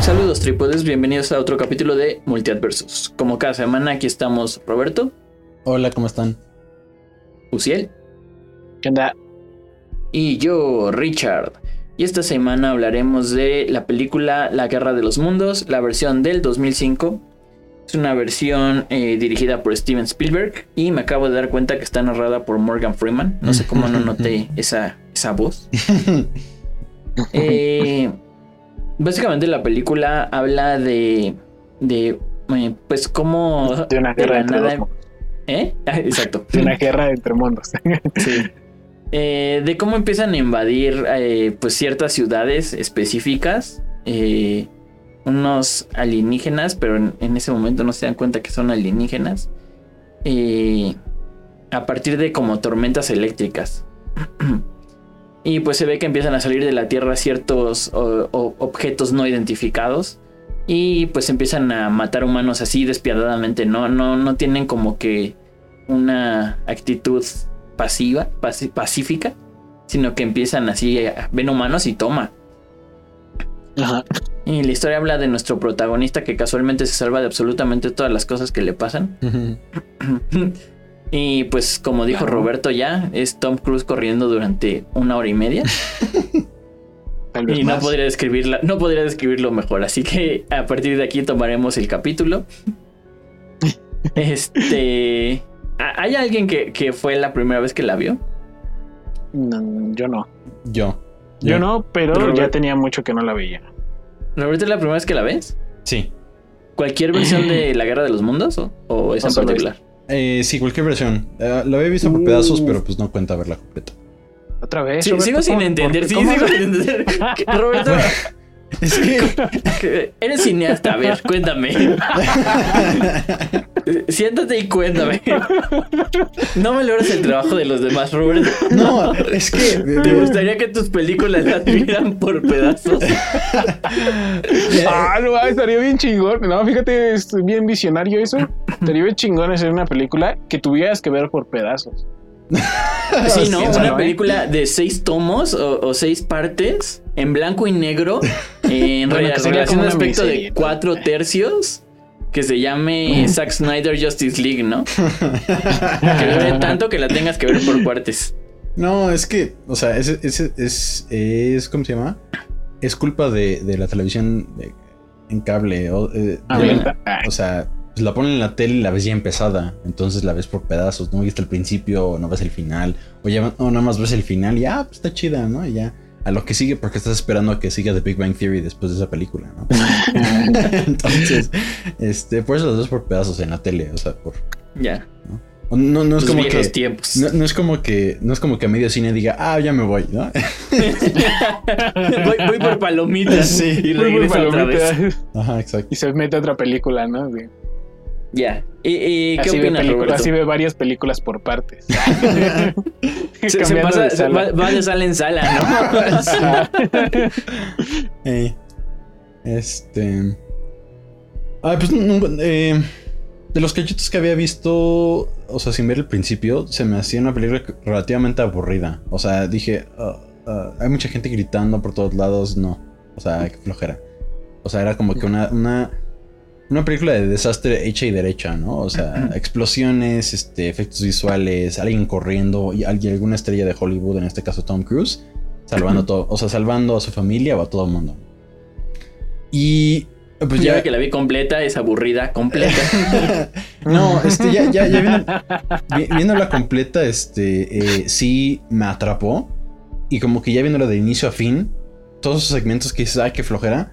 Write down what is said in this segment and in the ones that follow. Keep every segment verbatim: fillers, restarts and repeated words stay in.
Saludos trípodes, bienvenidos a otro capítulo de Multiadversos. Como cada semana aquí estamos Roberto. Hola, ¿cómo están? Uciel. ¿Qué onda? Y yo, Richard. Y esta semana hablaremos de la película La Guerra de los Mundos, la versión del dos mil cinco. Es una versión eh, dirigida por Steven Spielberg y me acabo de dar cuenta que está narrada por Morgan Freeman. No sé cómo no noté esa, esa voz. Eh... Básicamente la película habla de, de eh, pues cómo de una guerra de entre nada, dos mundos. ¿Eh? Ah, exacto. De una guerra entre mundos. Sí. Eh, de cómo empiezan a invadir eh, pues ciertas ciudades específicas, eh, unos alienígenas, pero en, en ese momento no se dan cuenta que son alienígenas, eh, a partir de como tormentas eléctricas. Y pues se ve que empiezan a salir de la Tierra ciertos o, o, objetos no identificados. Y pues empiezan a matar humanos así despiadadamente. No, no, no tienen como que una actitud pasiva, paci- pacífica. Sino que empiezan así, ven humanos y toma. Ajá. Y la historia habla de nuestro protagonista que casualmente se salva de absolutamente todas las cosas que le pasan. Uh-huh. Y pues como dijo claro. Roberto ya, es Tom Cruise corriendo durante una hora y media. Tal vez y no podría, describirla, no podría describirlo mejor, así que a partir de aquí tomaremos el capítulo. Este, ¿hay alguien que, que fue la primera vez que la vio? No, yo no. Yo. Yo, yo no, pero Robert, ya tenía mucho que no la veía. ¿Roberto es la primera vez que la ves? Sí. ¿Cualquier versión de La Guerra de los Mundos o, o esa en particular? Vez. Eh, sí, cualquier versión. Uh, la había visto por pedazos, pero pues no cuenta verla completa. Otra vez. Sí, sigo sin entender. Sí, sigo sin entender. Roberto. Bueno, es que. Eres cineasta. A ver, cuéntame. Siéntate y cuéntame. No valores el trabajo de los demás, Roberto. No, es que. ¿Te gustaría que tus películas las vieran por pedazos? Ah, no, estaría bien chingón. No, fíjate, es bien visionario eso. Estaría bien chingón hacer una película que tuvieras que ver por pedazos. Sí, ¿no? Una película de seis tomos o, o seis partes en blanco y negro. En relación a un aspecto de cuatro tercios. Que se llame Zack Snyder Justice League, ¿no? Que dure tanto que la tengas que ver por partes. No, es que, o sea, es, es, es, es ¿cómo se llama? Es culpa de, de la televisión de, en cable. O, eh, de, o sea, pues la ponen en la tele y la ves ya empezada. Entonces la ves por pedazos, ¿no? Y hasta el principio, o no ves el final. O ya o nada más ves el final y ah, pues está chida, ¿no? Y ya. A lo que sigue, porque estás esperando a que siga The Big Bang Theory después de esa película, ¿no? Entonces, este, por eso las ves por pedazos en la tele, o sea, por. Ya. ¿No? No, no es como que. Tiempos. No, no es como que. No es como que a medio cine diga, ah, ya me voy, ¿no? voy, voy por palomitas. Sí, y regreso otra vez. Ajá, exacto. Y se mete a otra película, ¿no? Sí. Ya. ¿Y, y qué así opinas, Roberto? Así ve varias películas por partes. se, se pasa, de se va, va de sala en sala, ¿no? eh, este. Ah, pues. Eh, de los cachitos que había visto, o sea, sin ver el principio, se me hacía una película relativamente aburrida. O sea, dije, uh, uh, hay mucha gente gritando por todos lados. No. O sea, qué flojera. O sea, era como que una. una Una película de desastre hecha y derecha, ¿no? O sea, explosiones, este, efectos visuales, alguien corriendo y alguna estrella de Hollywood, en este caso Tom Cruise, salvando todo, o sea, salvando a su familia o a todo el mundo. Y pues ya, ya que la vi completa, es aburrida, completa. No, este, ya, ya, ya viendo, vi, viéndola completa, este, eh, sí me atrapó y como que ya viéndola de inicio a fin, todos esos segmentos que dices, ay, qué flojera.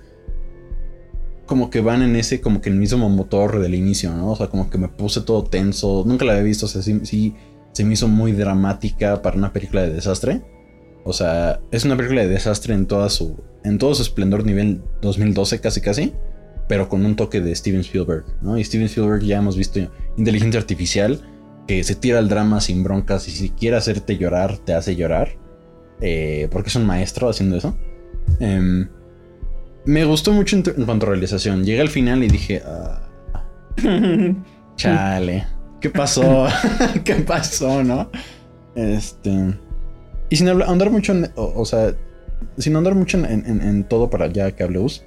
como que van en ese, como que el mismo motor del inicio, ¿no? O sea, como que me puse todo tenso. Nunca la había visto, o sea, sí, sí se me hizo muy dramática para una película de desastre. O sea, es una película de desastre en toda su, en todo su esplendor, nivel dos mil doce casi casi, pero con un toque de Steven Spielberg, ¿no? Y Steven Spielberg ya hemos visto Inteligencia Artificial, que se tira al drama sin broncas y si quiere hacerte llorar, te hace llorar. Eh, porque es un maestro haciendo eso. Eh, me gustó mucho en, en cuanto a realización. Llegué al final y dije... Uh, chale, ¿qué pasó? ¿Qué pasó, no? Este... Y sin andar mucho en... O, o sea, sin andar mucho en, en, en todo para allá que hablemos.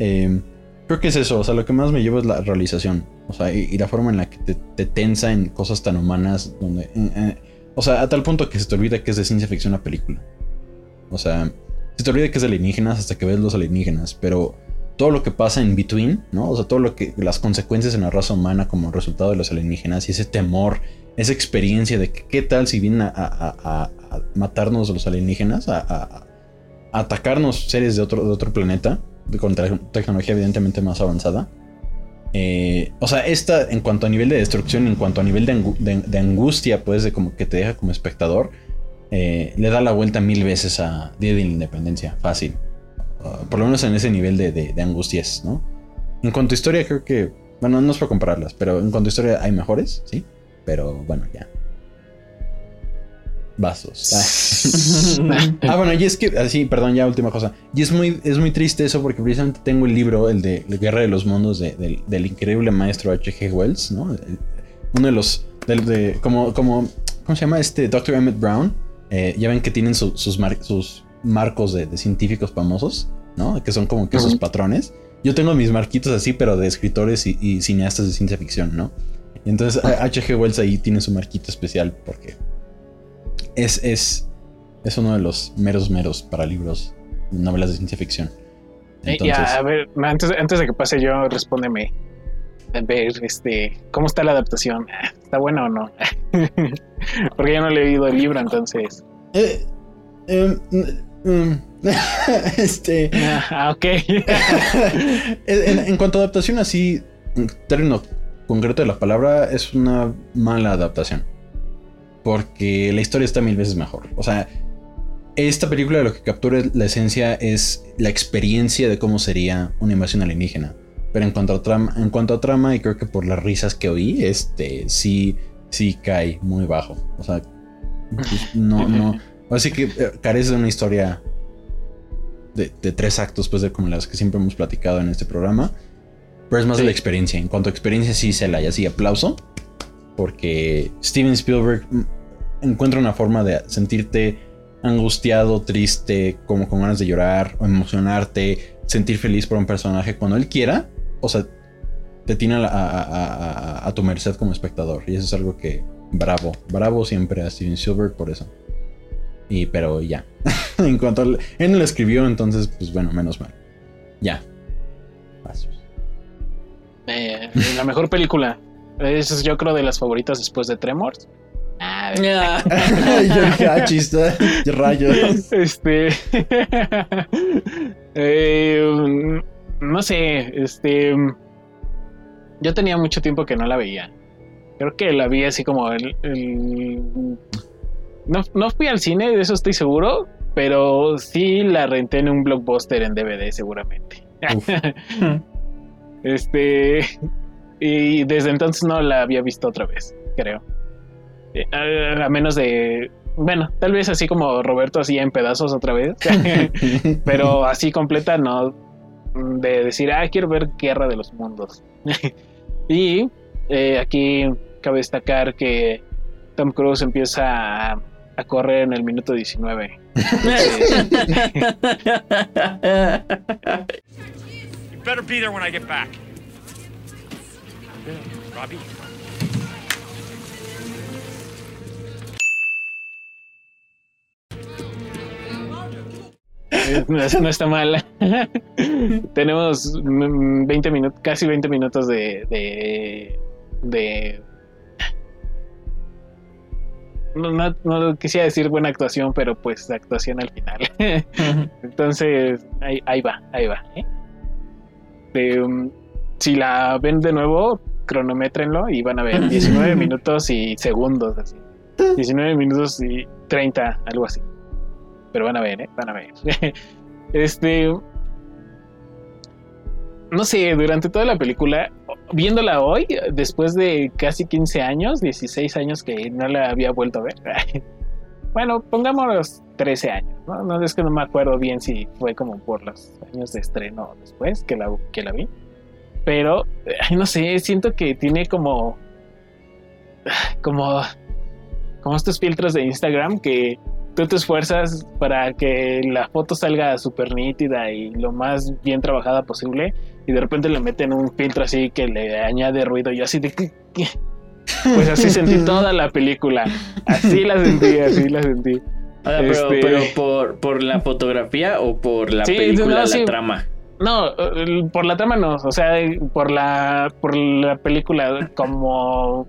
Eh, creo que es eso. O sea, lo que más me llevo es la realización. O sea, y, y la forma en la que te, te tensa en cosas tan humanas. Donde, eh, eh, o sea, a tal punto que se te olvida que es de ciencia ficción la película. O sea, se te olvida que es de alienígenas hasta que ves los alienígenas. Pero todo lo que pasa en between, ¿no? O sea, todo lo que... Las consecuencias en la raza humana como resultado de los alienígenas. Y ese temor, esa experiencia de que, qué tal si vienen a, a, a, a matarnos los alienígenas. A, a, a atacarnos seres de otro, de otro planeta. Con te- tecnología evidentemente más avanzada. Eh, o sea, esta en cuanto a nivel de destrucción, en cuanto a nivel de, angu- de, de angustia, pues, de como que te deja como espectador, eh, le da la vuelta mil veces a Día de la Independencia, fácil. Uh, por lo menos en ese nivel de, de, de angustias, ¿no? En cuanto a historia, creo que, bueno, no es para compararlas, pero en cuanto a historia hay mejores, sí, pero bueno, ya. Vasos. Ah, bueno, y es que, así, ah, perdón, ya última cosa. Y es muy, es muy triste eso porque precisamente tengo el libro, el de La Guerra de los Mundos, de, de, del increíble maestro H G. Wells, ¿no? El, uno de los, de, de, como, como, ¿cómo se llama? Este doctor Emmett Brown. Eh, ya ven que tienen su, sus, mar, sus marcos de, de científicos famosos, ¿no? Que son como que sus patrones. Yo tengo mis marquitos así, pero de escritores y, y cineastas de ciencia ficción, ¿no? Y entonces H G. Wells ahí tiene su marquito especial porque... Es, es, es uno de los meros meros para libros, novelas de ciencia ficción. Entonces, ya, a ver, antes, antes de que pase yo, respóndeme. A ver, este, ¿cómo está la adaptación? ¿Está buena o no? Porque yo no he leído el libro, entonces. Eh, eh, eh, este. Ah, ok. en, en cuanto a adaptación, así, en término concreto de la palabra, es una mala adaptación. Porque la historia está mil veces mejor. O sea, esta película lo que captura la esencia es la experiencia de cómo sería una invasión alienígena. Pero en cuanto a trama, en cuanto a trama y creo que por las risas que oí, este sí, sí cae muy bajo. O sea, no, no. Así que carece de una historia de, de tres actos, pues, de como las que siempre hemos platicado en este programa. Pero es más sí. de la experiencia. En cuanto a experiencia, sí se la y así aplauso. Porque Steven Spielberg encuentra una forma de sentirte angustiado, triste, como con ganas de llorar, o emocionarte, sentir feliz por un personaje cuando él quiera. O sea, te tiene a, a, a, a tu merced como espectador. Y eso es algo que bravo, bravo siempre a Steven Spielberg por eso. Y pero ya. En cuanto a, él no lo escribió, entonces, pues bueno, menos mal. Ya. Pasos. Eh, la mejor película. Eso es, yo creo, de las favoritas después de Tremors. Ah, yeah. Yo dije, ah, chiste, rayos. Este. eh, no sé, este. Yo tenía mucho tiempo que no la veía. Creo que la vi así como el. el... No, no fui al cine, de eso estoy seguro. Pero sí la renté en un Blockbuster en D V D, seguramente. este. Y desde entonces no la había visto otra vez, creo. A, a menos de... Bueno, tal vez así como Roberto hacía en pedazos otra vez. Pero así completa, no. De decir, ah, quiero ver Guerra de los Mundos. Y eh, aquí cabe destacar que Tom Cruise empieza a, a correr en el minuto diecinueve. Entonces, you better be there when I get back. Robbie. No, no está mal. Tenemos veinte minutos, casi veinte minutos de, de, de... No, no, no quisiera decir buena actuación, pero pues actuación al final. Entonces ahí, ahí va, ahí va, ¿eh? este, um, si la ven de nuevo, cronométrenlo y van a ver diecinueve minutos y segundos, así. diecinueve minutos y treinta, algo así. Pero van a ver, ¿eh? Van a ver. Este... No sé, durante toda la película, viéndola hoy, después de casi quince años, dieciséis años que no la había vuelto a ver. Bueno, pongámonos trece años, ¿no? No es que no me acuerdo bien si fue como por los años de estreno después que la, que la vi. Pero, ay, no sé, siento que tiene como... Como... Como estos filtros de Instagram que tú te esfuerzas para que la foto salga súper nítida y lo más bien trabajada posible, y de repente le meten un filtro así que le añade ruido. Yo así de... Pues así sentí toda la película. Así la sentí, así la sentí. Ah, pero, este... pero por, por la fotografía o por la sí, película, no, la sí. trama. No, por la trama no. O sea, por la, por la película, como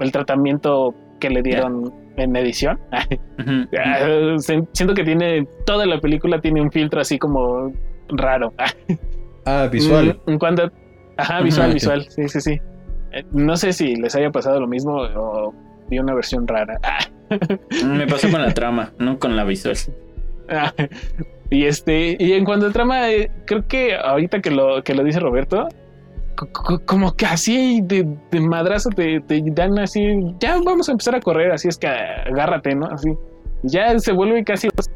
el tratamiento que le dieron en edición. Uh-huh. Uh, siento que tiene, toda la película tiene un filtro así como raro. Ah, visual. En cuanto a, ajá, visual, uh-huh. visual. Sí, sí, sí. No sé si les haya pasado lo mismo o vi una versión rara. Me pasó con la trama, no con la visual. Ah, y este, y en cuanto a trama, creo que ahorita que lo que lo dice Roberto, como que así de, de madrazo te, te dan así, ya vamos a empezar a correr, así es que agárrate, ¿no? Así. Ya se vuelve casi dos,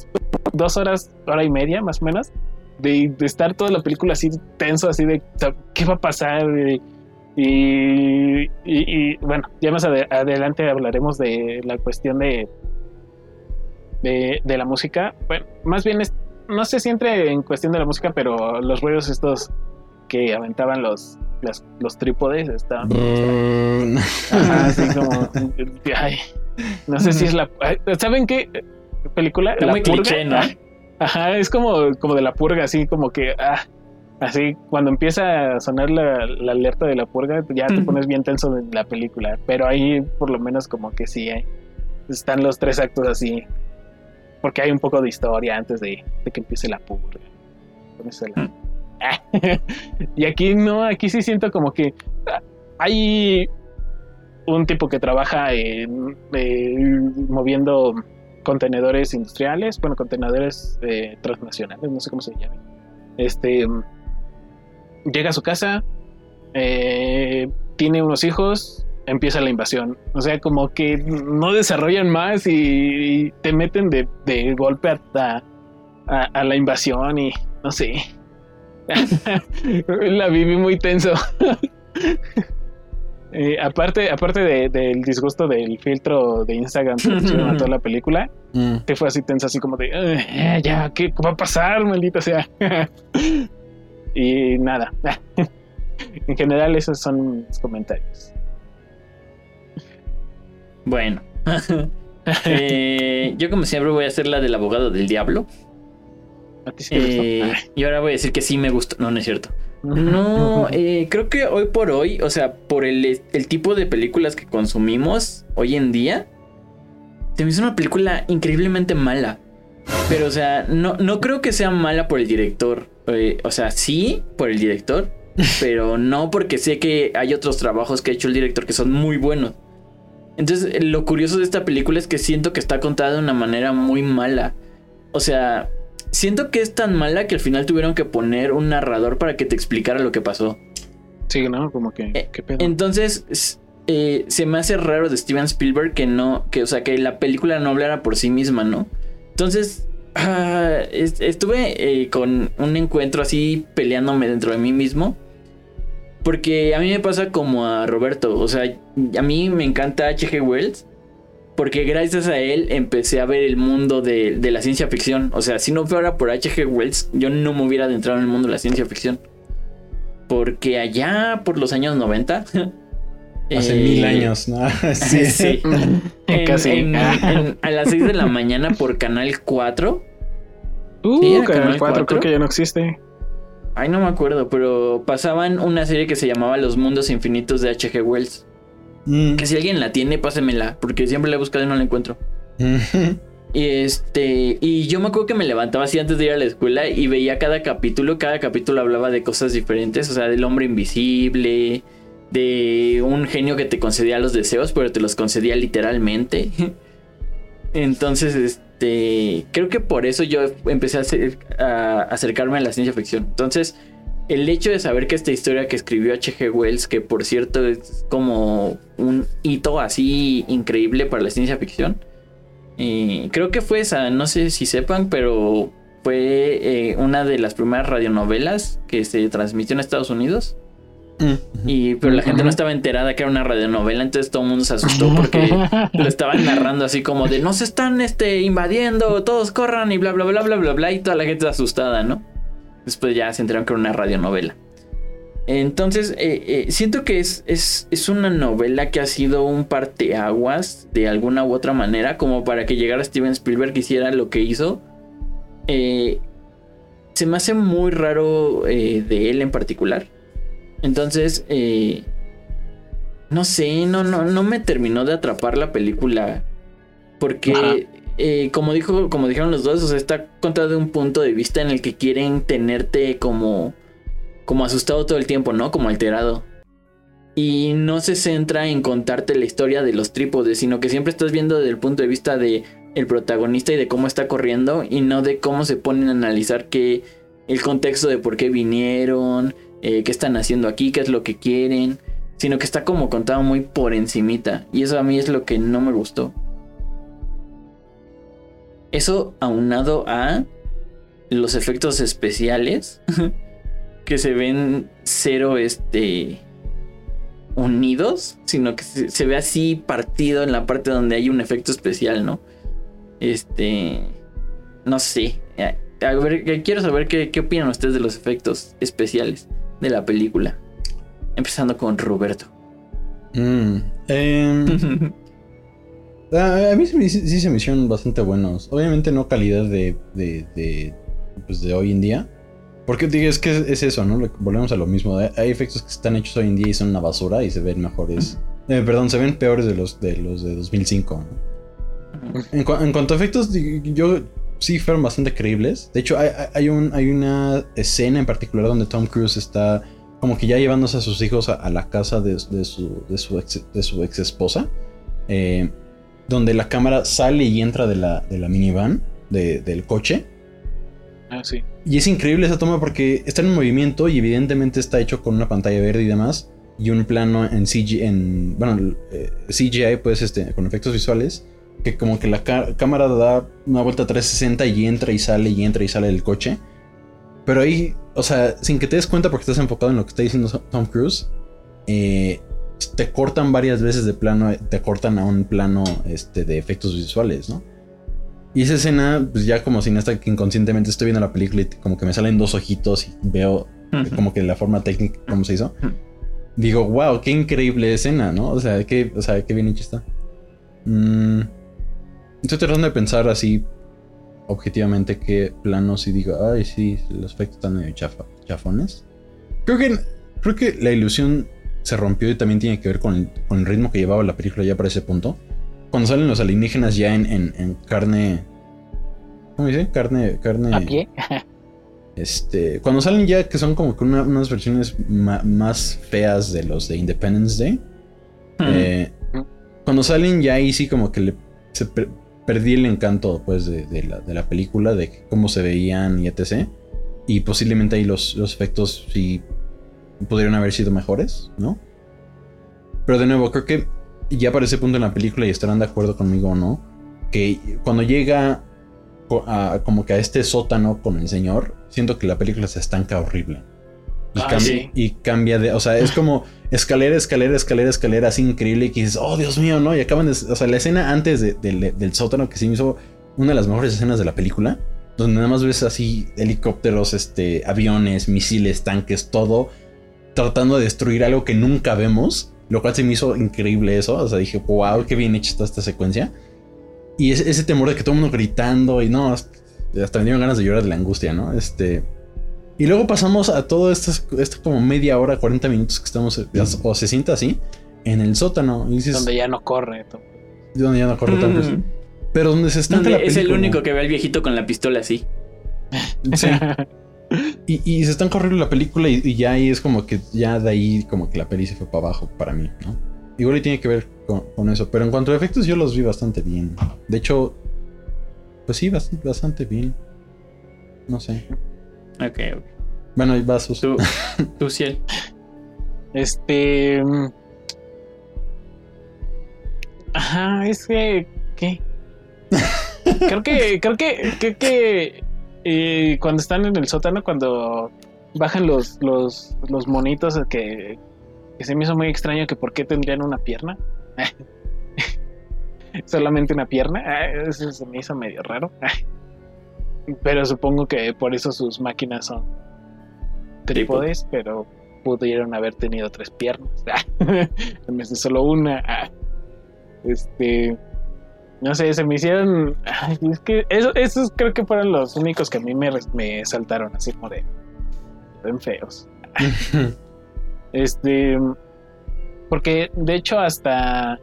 dos horas, hora y media más o menos, de, de estar toda la película así tenso, así de qué va a pasar. De, Y, y, y bueno, ya más ad- adelante hablaremos de la cuestión de, de de la música. Bueno, más bien es, no sé si entre en cuestión de la música, pero los ruidos estos que aventaban los las, los trípodes estaban ajá, así como ay, no sé si es la, ¿saben qué película? Está muy cliché, ¿no? Ajá, es como, como de La Purga, así como que ah, así, cuando empieza a sonar la, la alerta de La Purga, ya te pones bien tenso de la película. Pero ahí, por lo menos, como que sí, ¿eh? Están los tres actos así. Porque hay un poco de historia antes de, de que empiece La Purga. La... Y aquí no, aquí sí siento como que hay un tipo que trabaja en, eh, moviendo contenedores industriales, bueno, contenedores eh, transnacionales, no sé cómo se llaman. Este llega a su casa, eh, tiene unos hijos, empieza la invasión. O sea, como que no desarrollan más y, y te meten de, de golpe hasta a, a la invasión y no sé. La viví muy tenso. eh, aparte, aparte de, del disgusto del filtro de Instagram que pusieron a toda la película. Mm. Te fue así tensa, así como de eh, ya, ¿qué va a pasar, maldita sea? Y nada. En general, esos son mis comentarios. Bueno. eh, yo, como siempre, voy a hacer la del abogado del diablo. ¿A ti sí te eh, gustó? Y ahora voy a decir que sí me gustó. No, no es cierto. No, eh, creo que hoy por hoy, o sea, por el, el tipo de películas que consumimos hoy en día, se me hizo una película increíblemente mala. Pero, o sea, no, no creo que sea mala por el director. Eh, o sea, sí, por el director. Pero no, porque sé que hay otros trabajos que ha hecho el director que son muy buenos. Entonces, lo curioso de esta película es que siento que está contada de una manera muy mala. O sea, siento que es tan mala que al final tuvieron que poner un narrador para que te explicara lo que pasó. Sí, ¿no? Como que... Eh, ¿qué pedo? Entonces... Eh, se me hace raro de Steven Spielberg que no, que, o sea, que la película no hablara por sí misma, ¿no? Entonces, uh, estuve eh, con un encuentro así peleándome dentro de mí mismo, porque a mí me pasa como a Roberto. O sea, a mí me encanta H G. Wells, porque gracias a él empecé a ver el mundo de, de la ciencia ficción. O sea, si no fuera por H G. Wells, yo no me hubiera adentrado en el mundo de la ciencia ficción, porque allá por los años noventa... Hace eh, mil años, ¿no? Sí, sí. En, Casi. En, en, a las seis de la mañana por Canal cuatro. Uh, sí, Canal, Canal cuatro, cuatro creo que ya no existe. Ay, no me acuerdo, pero pasaban una serie que se llamaba Los Mundos Infinitos de H G. Wells. Mm. Que si alguien la tiene, pásemela, porque siempre la he buscado y no la encuentro. Este, y yo me acuerdo que me levantaba así antes de ir a la escuela y veía cada capítulo. Cada capítulo hablaba de cosas diferentes, o sea, del hombre invisible, de un genio que te concedía los deseos, pero te los concedía literalmente. Entonces, este, creo que por eso yo empecé a, hacer, a acercarme a la ciencia ficción. Entonces, el hecho de saber que esta historia que escribió H G. Wells, que por cierto es como un hito así increíble para la ciencia ficción, eh, creo que fue esa, no sé si sepan, pero fue eh, una de las primeras radionovelas que se transmitió en Estados Unidos. Y pero la gente no estaba enterada que era una radionovela, entonces todo el mundo se asustó porque lo estaban narrando así como de nos están este invadiendo, todos corran y bla bla bla bla bla bla, y toda la gente asustada, ¿no? Después ya se enteraron que era una radionovela. Entonces eh, eh, siento que es, es, es una novela que ha sido un parteaguas de alguna u otra manera, como para que llegara Steven Spielberg, hiciera lo que hizo. Eh, se me hace muy raro eh, de él en particular. Entonces, eh, no sé, no, no, no me terminó de atrapar la película. Porque, eh, como dijo, como dijeron los dos, o sea, está contada de un punto de vista en el que quieren tenerte como, como asustado todo el tiempo, ¿no? Como alterado. Y no se centra en contarte la historia de los trípodes, sino que siempre estás viendo desde el punto de vista de el protagonista y de cómo está corriendo, y no de cómo se ponen a analizar que el contexto de por qué vinieron. Eh, qué están haciendo aquí, qué es lo que quieren, sino que está como contado muy por encimita, y eso a mí es lo que no me gustó. Eso aunado a los efectos especiales que se ven cero este unidos, sino que se, se ve así partido en la parte donde hay un efecto especial, ¿no? Este, no sé, a ver, quiero saber qué, qué opinan ustedes de los efectos especiales de la película, empezando con Roberto. Mm, eh, a mí sí, sí se me hicieron bastante buenos. Obviamente no calidad de de, de, pues de hoy en día, porque digo, es que es, es eso, ¿no? Volvemos a lo mismo. Hay efectos que están hechos hoy en día y son una basura y se ven mejores. Uh-huh. eh, perdón, se ven peores de los de los de dos mil cinco. ¿No? Uh-huh. En, cu- en cuanto a efectos, yo sí fueron bastante creíbles. De hecho, hay, hay, un, hay una escena en particular donde Tom Cruise está como que ya llevándose a sus hijos a, a la casa de, de, su, de, su, ex, de su ex esposa. Eh, donde la cámara sale y entra de la, de la minivan, de, del coche. Ah, sí. Y es increíble esa toma porque está en movimiento y evidentemente está hecho con una pantalla verde y demás. Y un plano en C G I, en, bueno, eh, C G I pues este, con efectos visuales. Que como que la ca- cámara da una vuelta trescientos sesenta y entra y sale y entra y sale del coche. Pero ahí, o sea, sin que te des cuenta porque estás enfocado en lo que está diciendo Tom Cruise, eh, te cortan varias veces de plano, te cortan a un plano este, de efectos visuales, ¿no? Y esa escena, pues ya como cineasta que inconscientemente estoy viendo la película y como que me salen dos ojitos y veo como que la forma técnica, cómo se hizo. Digo, wow, qué increíble escena, ¿no? O sea, qué, o sea, qué bien hecha está. Mmm... Estoy tratando de pensar así objetivamente qué planos y digo, ay sí, los efectos están medio chafa, chafones. Creo que, creo que la ilusión se rompió y también tiene que ver con el, con el ritmo que llevaba la película ya para ese punto. Cuando salen los alienígenas ya en, en, en carne, ¿cómo dice? Carne, carne. ¿A pie? Este, cuando salen ya que son como que una, unas versiones ma, más feas de los de Independence Day. Mm. Eh, cuando salen ya ahí sí como que le se per- Perdí el encanto, pues, de, de, la, de la película, de cómo se veían y etcétera. Y posiblemente ahí los, los efectos sí pudieron haber sido mejores, ¿no? Pero de nuevo, creo que ya para ese punto en la película, y estarán de acuerdo conmigo o no, que cuando llega a, a, como que a este sótano con el señor, siento que la película se estanca horrible. Y, ah, cambia, sí. y cambia de... O sea, es como escalera, escalera, escalera, escalera, así increíble. Y que dices, oh, Dios mío, ¿no? Y acaban de... O sea, la escena antes de, de, de, del sótano, que se me hizo una de las mejores escenas de la película. Donde nada más ves así helicópteros, este, aviones, misiles, tanques, todo. Tratando de destruir algo que nunca vemos. Lo cual se me hizo increíble eso. O sea, dije, wow, qué bien hecha está esta secuencia. Y ese, ese temor de que todo el mundo gritando. Y no, hasta me dieron ganas de llorar de la angustia, ¿no? Este... Y luego pasamos a todo esto, esto como media hora, cuarenta minutos que estamos, o se sienta así, en el sótano. Y dices, donde ya no corre. Tom. Donde ya no corre. Mm. Tom Cruise. Pero donde se estanca la película. Es el único que ve al viejito con la pistola así. Sí. Y, y se estanca horrible la película y, y ya ahí es como que ya de ahí como que la peli se fue para abajo para mí, ¿no? Igual y tiene que ver con, con eso. Pero en cuanto a efectos yo los vi bastante bien. De hecho, pues sí, bastante, bastante bien. No sé. Ok, ok. Bueno, y vasos. Tú, tú Ciel. Este... Ajá, es que... ¿Qué? Creo que... Creo que... Creo que... Eh, cuando están en el sótano, cuando bajan los los, los monitos, que, que se me hizo muy extraño que por qué tendrían una pierna. Solamente una pierna. Eso se me hizo medio raro. Pero supongo que por eso sus máquinas son trípodes, pero pudieron haber tenido tres piernas en vez de solo una. Este... No sé, se me hicieron... Ay, es que eso, esos creo que fueron los únicos que a mí me, me saltaron, así como de... Ven feos. Este... Porque, de hecho, hasta...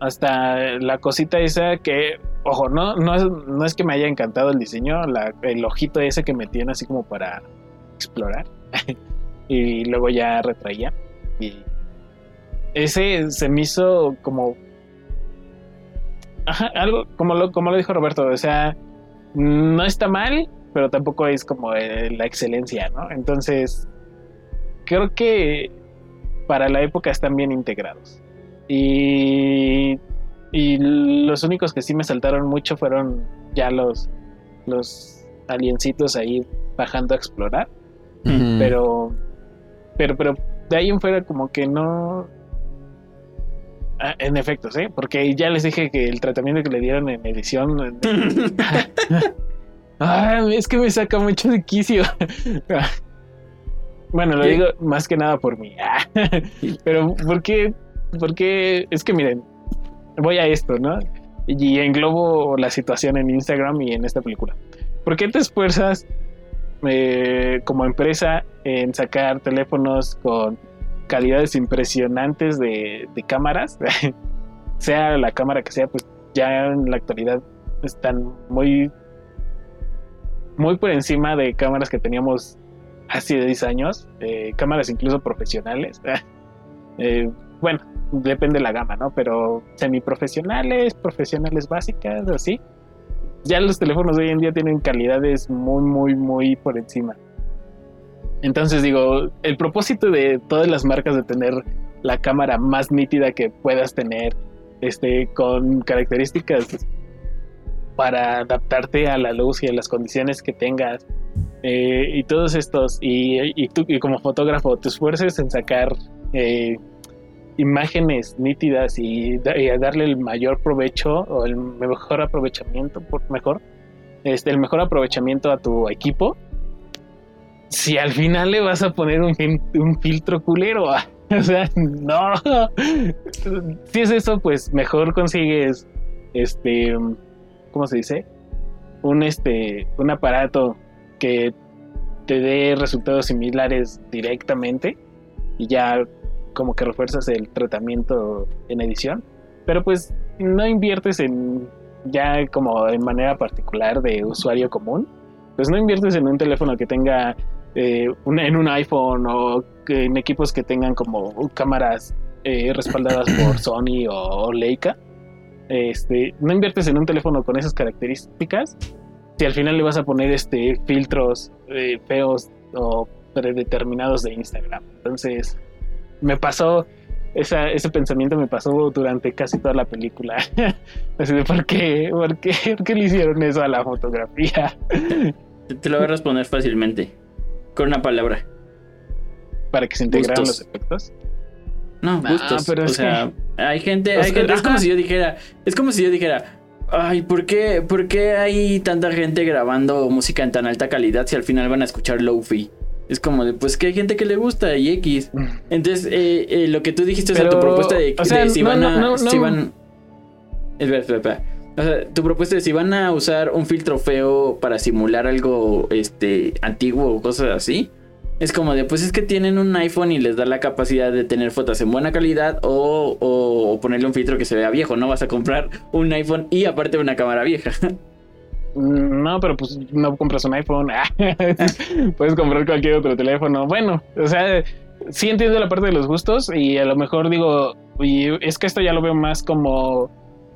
Hasta la cosita esa que... Ojo, no, no, es, no es que me haya encantado el diseño. La, el ojito ese que metían así como para explorar. Y luego ya retraía. Y... Ese se me hizo como... Ajá, algo como lo, como lo dijo Roberto, o sea, no está mal, pero tampoco es como eh, la excelencia, ¿no? Entonces, creo que para la época están bien integrados. Y, y los únicos que sí me saltaron mucho fueron ya los, los aliencitos ahí bajando a explorar. Mm-hmm. Pero, pero, pero de ahí en fuera como que no... En efecto, sí, ¿eh? Porque ya les dije que el tratamiento que le dieron en edición ay, es que me saca mucho de quicio. Bueno, lo ¿Qué? digo más que nada por mí. Pero ¿por qué? Porque es que miren, voy a esto, ¿no? Y englobo la situación en Instagram y en esta película. ¿Por qué te esfuerzas eh, como empresa en sacar teléfonos con calidades impresionantes de, de cámaras? Sea la cámara que sea, pues ya en la actualidad están muy muy por encima de cámaras que teníamos hace diez años, eh, cámaras incluso profesionales. Eh, bueno, depende de la gama, ¿no? Pero semiprofesionales, profesionales básicas, así. Ya los teléfonos de hoy en día tienen calidades muy, muy, muy por encima. Entonces digo, el propósito de todas las marcas de tener la cámara más nítida que puedas tener, este, con características para adaptarte a la luz y a las condiciones que tengas, eh, y todos estos, y, y tú y como fotógrafo te esfuerces en sacar eh, imágenes nítidas y, y a darle el mayor provecho o el mejor aprovechamiento, por mejor, este, el mejor aprovechamiento a tu equipo. Si al final le vas a poner un, un filtro culero, o sea, no. Si es eso, pues mejor consigues, este, ¿cómo se dice? Un, este, un aparato que te dé resultados similares directamente y ya como que refuerzas el tratamiento en edición. Pero pues no inviertes en, ya como en manera particular de usuario común, pues no inviertes en un teléfono que tenga... Eh, una, en un iPhone o que, en equipos que tengan como uh, cámaras eh, respaldadas por Sony o, o Leica. Este, no inviertes en un teléfono con esas características si al final le vas a poner este filtros eh, feos o predeterminados de Instagram. Entonces me pasó esa, ese pensamiento me pasó durante casi toda la película. Así de ¿por qué? ¿Por qué? ¿Por qué le hicieron eso a la fotografía? te, te lo voy a responder fácilmente con una palabra. ¿Para que se integraran gustos. Los efectos? No, nah, gustos. Pero o sea, que... hay gente... Hay gente es como si yo dijera... Es como si yo dijera... Ay, ¿por qué, ¿por qué hay tanta gente grabando música en tan alta calidad si al final van a escuchar lo-fi? Es como de... Pues que hay gente que le gusta y X. Entonces, eh, eh, lo que tú dijiste... Pero, o sea, tu propuesta de... O sea, de si no, van no, a... No, si no. Van... Espera, espera, espera. O sea, tu propuesta es si van a usar un filtro feo para simular algo este antiguo o cosas así, Es como de, pues es que tienen un iPhone y les da la capacidad de tener fotos en buena calidad o, o, o ponerle un filtro que se vea viejo. No vas a comprar un iPhone y aparte una cámara vieja. No, pero pues no compras un iPhone. Puedes comprar cualquier otro teléfono. Bueno, o sea, sí entiendo la parte de los gustos y a lo mejor digo, oye, es que esto ya lo veo más como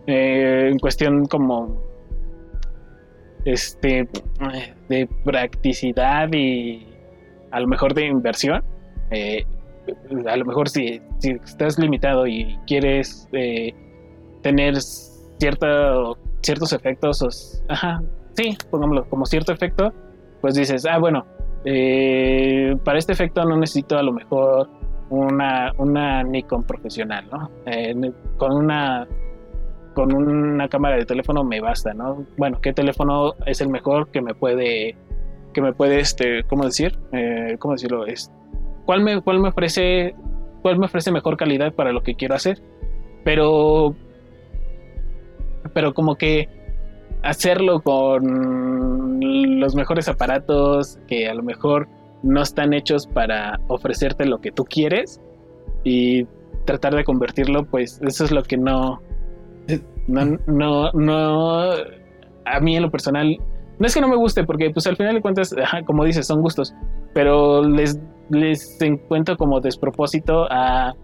eh, en cuestión como este de practicidad y a lo mejor de inversión. eh, a lo mejor si, si estás limitado y quieres eh, tener cierta, ciertos efectos, o, ajá, sí, pongámoslo como cierto efecto, pues dices, ah, bueno, eh, para este efecto no necesito a lo mejor una, una Nikon profesional, ¿no? Eh, con una con una cámara de teléfono me basta, ¿no? Bueno, ¿qué teléfono es el mejor que me puede... que me puede, este, ¿cómo decir? Eh, ¿Cómo decirlo? Es, ¿cuál, me, cuál, me ofrece, ¿Cuál me ofrece mejor calidad para lo que quiero hacer? Pero... Pero como que hacerlo con los mejores aparatos que a lo mejor no están hechos para ofrecerte lo que tú quieres y tratar de convertirlo, pues eso es lo que no... No, no, no... A mí en lo personal... No es que no me guste, porque pues al final de cuentas, como dices, son gustos, pero les, les encuentro como despropósito a,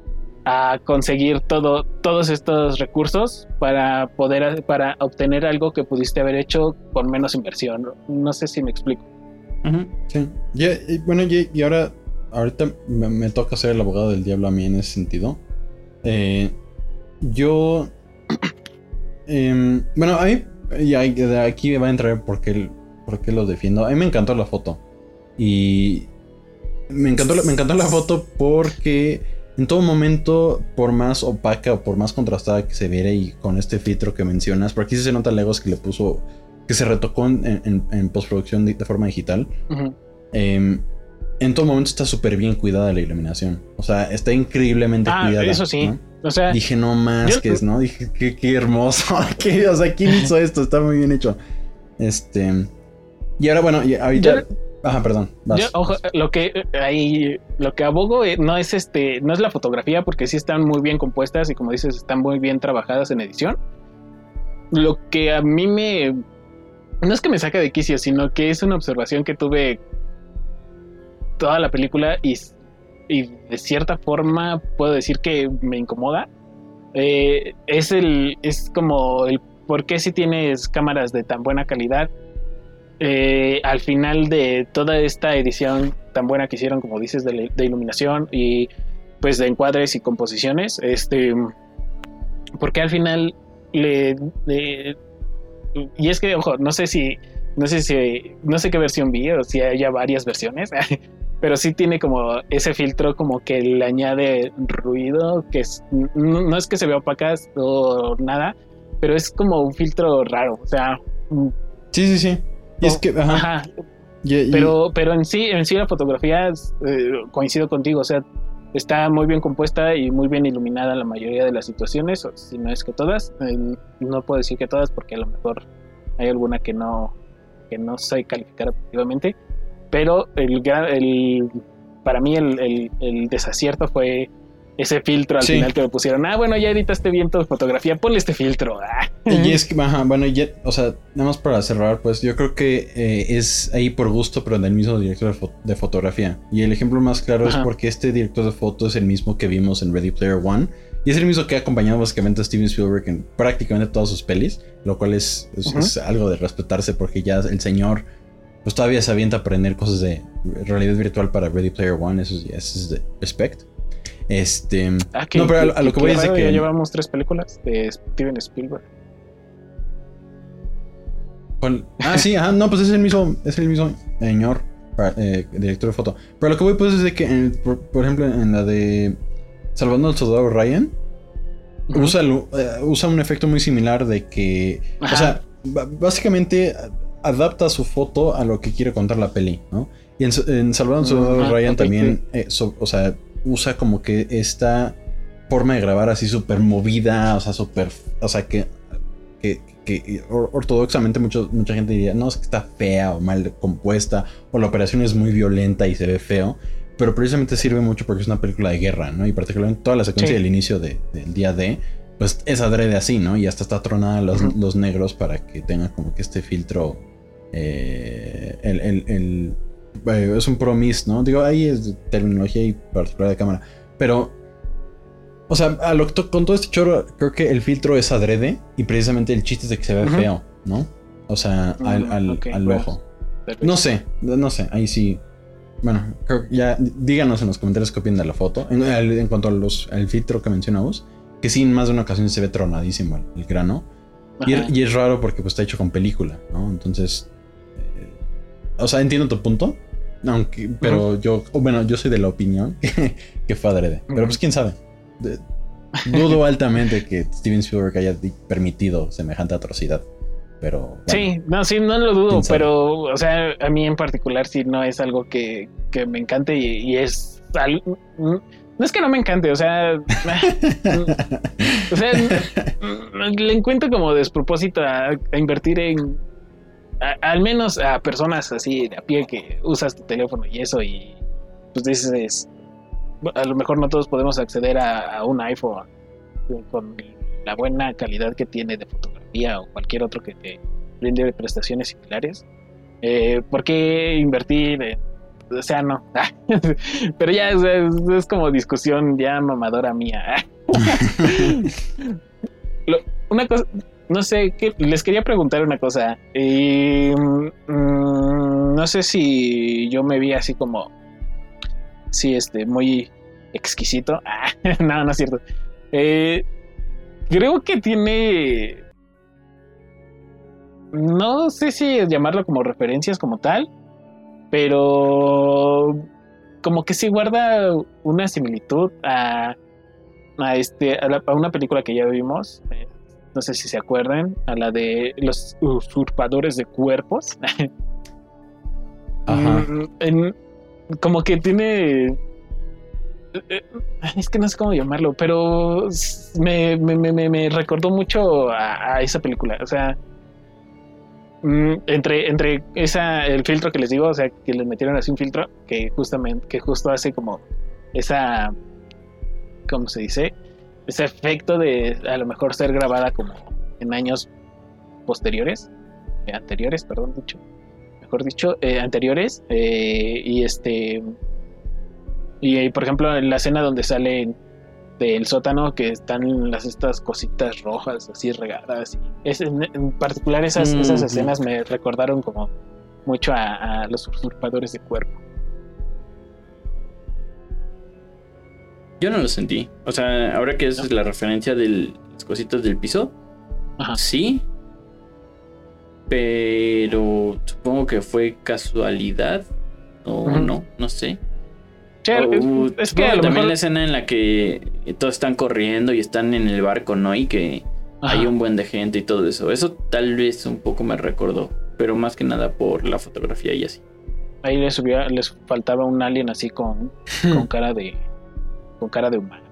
a conseguir todo, todos estos recursos para poder para obtener algo que pudiste haber hecho con menos inversión. No, no sé si me explico. Uh-huh. Sí. Yeah, y, bueno, y, y ahora, ahorita me, me toca ser el abogado del diablo a mí en ese sentido. Eh, yo... eh, bueno, ahí... Y aquí va a entrar por qué, por qué lo defiendo. A mí me encantó la foto. Y me encantó, me encantó la foto porque en todo momento, por más opaca o por más contrastada que se viera y con este filtro que mencionas, por aquí sí se nota Legos que le puso, que se retocó en, en, en postproducción de, de forma digital. Uh-huh. Eh, en todo momento está súper bien cuidada la iluminación. O sea, está increíblemente ah, cuidada. Eso sí. ¿No? O sea, dije, no más que es, ¿no? Dije, qué, qué hermoso. ¿Qué, o sea, ¿quién hizo esto? Está muy bien hecho. Este. Y ahora, bueno, y ahorita. Yo, ajá, perdón. Vas, yo, ojo, vas. Lo que ahí, lo que abogo no es este, no es la fotografía, porque sí están muy bien compuestas y como dices, están muy bien trabajadas en edición. Lo que a mí me. No es que me saca de quicio, sino que es una observación que tuve toda la película y. y de cierta forma puedo decir que me incomoda, eh, es el es como el por qué si tienes cámaras de tan buena calidad, eh, al final de toda esta edición tan buena que hicieron, como dices, de, de iluminación y pues de encuadres y composiciones, este porque al final le, le y es que ojo, no sé si no sé si no sé qué versión vi o si haya varias versiones. Pero sí tiene como ese filtro como que le añade ruido, que es, no, no es que se vea opacas o nada, pero es como un filtro raro, o sea... Sí, sí, sí. Y es que, ajá. ajá. Yeah, yeah. Pero, pero en sí, en sí la fotografía, eh, coincido contigo, o sea, está muy bien compuesta y muy bien iluminada la mayoría de las situaciones, o si no es que todas. Eh, no puedo decir que todas, porque a lo mejor hay alguna que no, que no sé calificar objetivamente. Pero el, el para mí el, el, el desacierto fue ese filtro al sí. final que le pusieron. Ah, bueno, ya editaste bien tu fotografía, ponle este filtro. Ah. Y es que, ajá, bueno, ya, o sea, nada más para cerrar, pues yo creo que eh, es ahí por gusto, pero del mismo director de, fo- de fotografía. Y el ejemplo más claro ajá. es porque este director de foto es el mismo que vimos en Ready Player One. Y es el mismo que ha acompañado básicamente a Steven Spielberg en prácticamente todas sus pelis. Lo cual es, es, uh-huh. es algo de respetarse, porque ya el señor... pues todavía se avienta a aprender cosas de realidad virtual para Ready Player One. Eso es, eso es de respect. Este... Ah, que, no, pero a, lo, a lo que, que voy a decir que... Ya llevamos tres películas de Steven Spielberg. Bueno, ah, sí, ajá. No, pues es el mismo, es el mismo señor, eh, director de foto. Pero a lo que voy pues es de que, en, por, por ejemplo, en la de Salvando al Soldado Ryan, uh-huh. usa, uh, usa un efecto muy similar de que... Ajá. O sea, b- básicamente... adapta su foto a lo que quiere contar la peli, ¿no? Y en, en Salvador uh-huh. Ryan también, eh, so, o sea, usa como que esta forma de grabar así súper movida, o sea, súper, o sea, que, que, que ortodoxamente mucho, mucha gente diría, no, es que está fea o mal compuesta, o la operación es muy violenta y se ve feo, pero precisamente sirve mucho porque es una película de guerra, ¿no? Y particularmente toda la secuencia sí. del inicio de, del día D, pues es adrede así, ¿no? Y hasta está tronada los, uh-huh. los negros para que tengan como que este filtro, eh, el, el, el eh, es un promis, ¿no? Digo, ahí es terminología y particular de cámara, pero... O sea, a lo, con todo este choro, creo que el filtro es adrede y precisamente el chiste es de que se ve uh-huh. feo, ¿no? O sea, uh-huh. al, al, okay, al ojo. Pues, no sé, no sé, ahí sí. Bueno, creo que ya díganos en los comentarios qué opinan de la foto. En, en cuanto a los, al filtro que mencionamos, que sí, en más de una ocasión se ve tronadísimo el, el grano. Uh-huh. Y, y es raro porque pues, está hecho con película, ¿no? Entonces, eh, o sea, entiendo tu punto, aunque, pero uh-huh. yo, oh, bueno, yo soy de la opinión que, que fue adrede. Uh-huh. Pero pues quién sabe. De, dudo altamente que Steven Spielberg haya permitido semejante atrocidad, pero bueno, sí, no, sí, no lo dudo, pero o sea, a mí en particular sí no es algo que, que me encante y, y es al, no es que no me encante, o sea, o sea, le encuentro como despropósito a, a invertir en a, al menos a personas así de a pie que usas tu teléfono y eso y pues dices, a lo mejor no todos podemos acceder a, a un iPhone con la buena calidad que tiene de fotografía o cualquier otro que te brinde prestaciones similares. Eh, ¿Por qué invertir? Eh, o sea, no. Pero ya es, es, es como discusión ya mamadora mía. lo, una cosa, no sé, ¿qué? Les quería preguntar una cosa. Eh, mm, no sé si yo me vi así como... Sí, este, muy exquisito. Ah, no, no es cierto. Eh, creo que tiene... No sé si llamarlo como referencias como tal, pero como que sí guarda una similitud a, a, este, a, la, a una película que ya vimos. Eh, no sé si se acuerdan, a la de los usurpadores de cuerpos. Ajá. En... Como que tiene... Es que no sé cómo llamarlo, pero me, me, me, me recordó mucho a, a esa película. O sea, entre, entre esa, el filtro que les digo, o sea, que les metieron así un filtro que justamente, que justo hace como esa... ¿Cómo se dice? Ese efecto de a lo mejor ser grabada como en años posteriores, eh, anteriores, perdón, dicho. dicho, eh, anteriores eh, y este y, y por ejemplo en la escena donde salen del sótano que están las estas cositas rojas así regadas y es, en, en particular esas, mm-hmm. esas escenas me recordaron como mucho a, a los usurpadores de cuerpo. Yo no lo sentí, o sea, ahora que esa no. es la referencia de las cositas del piso. Ajá. Sí, pero supongo que fue casualidad o uh-huh. no, no sé. Sí, o, es que también mejor... la escena en la que todos están corriendo y están en el barco, ¿no? Y que Ajá. hay un buen de gente y todo eso. Eso tal vez un poco me recordó, pero más que nada por la fotografía y así. Ahí les, hubiera, les faltaba un alien así con, con cara de con cara de humano.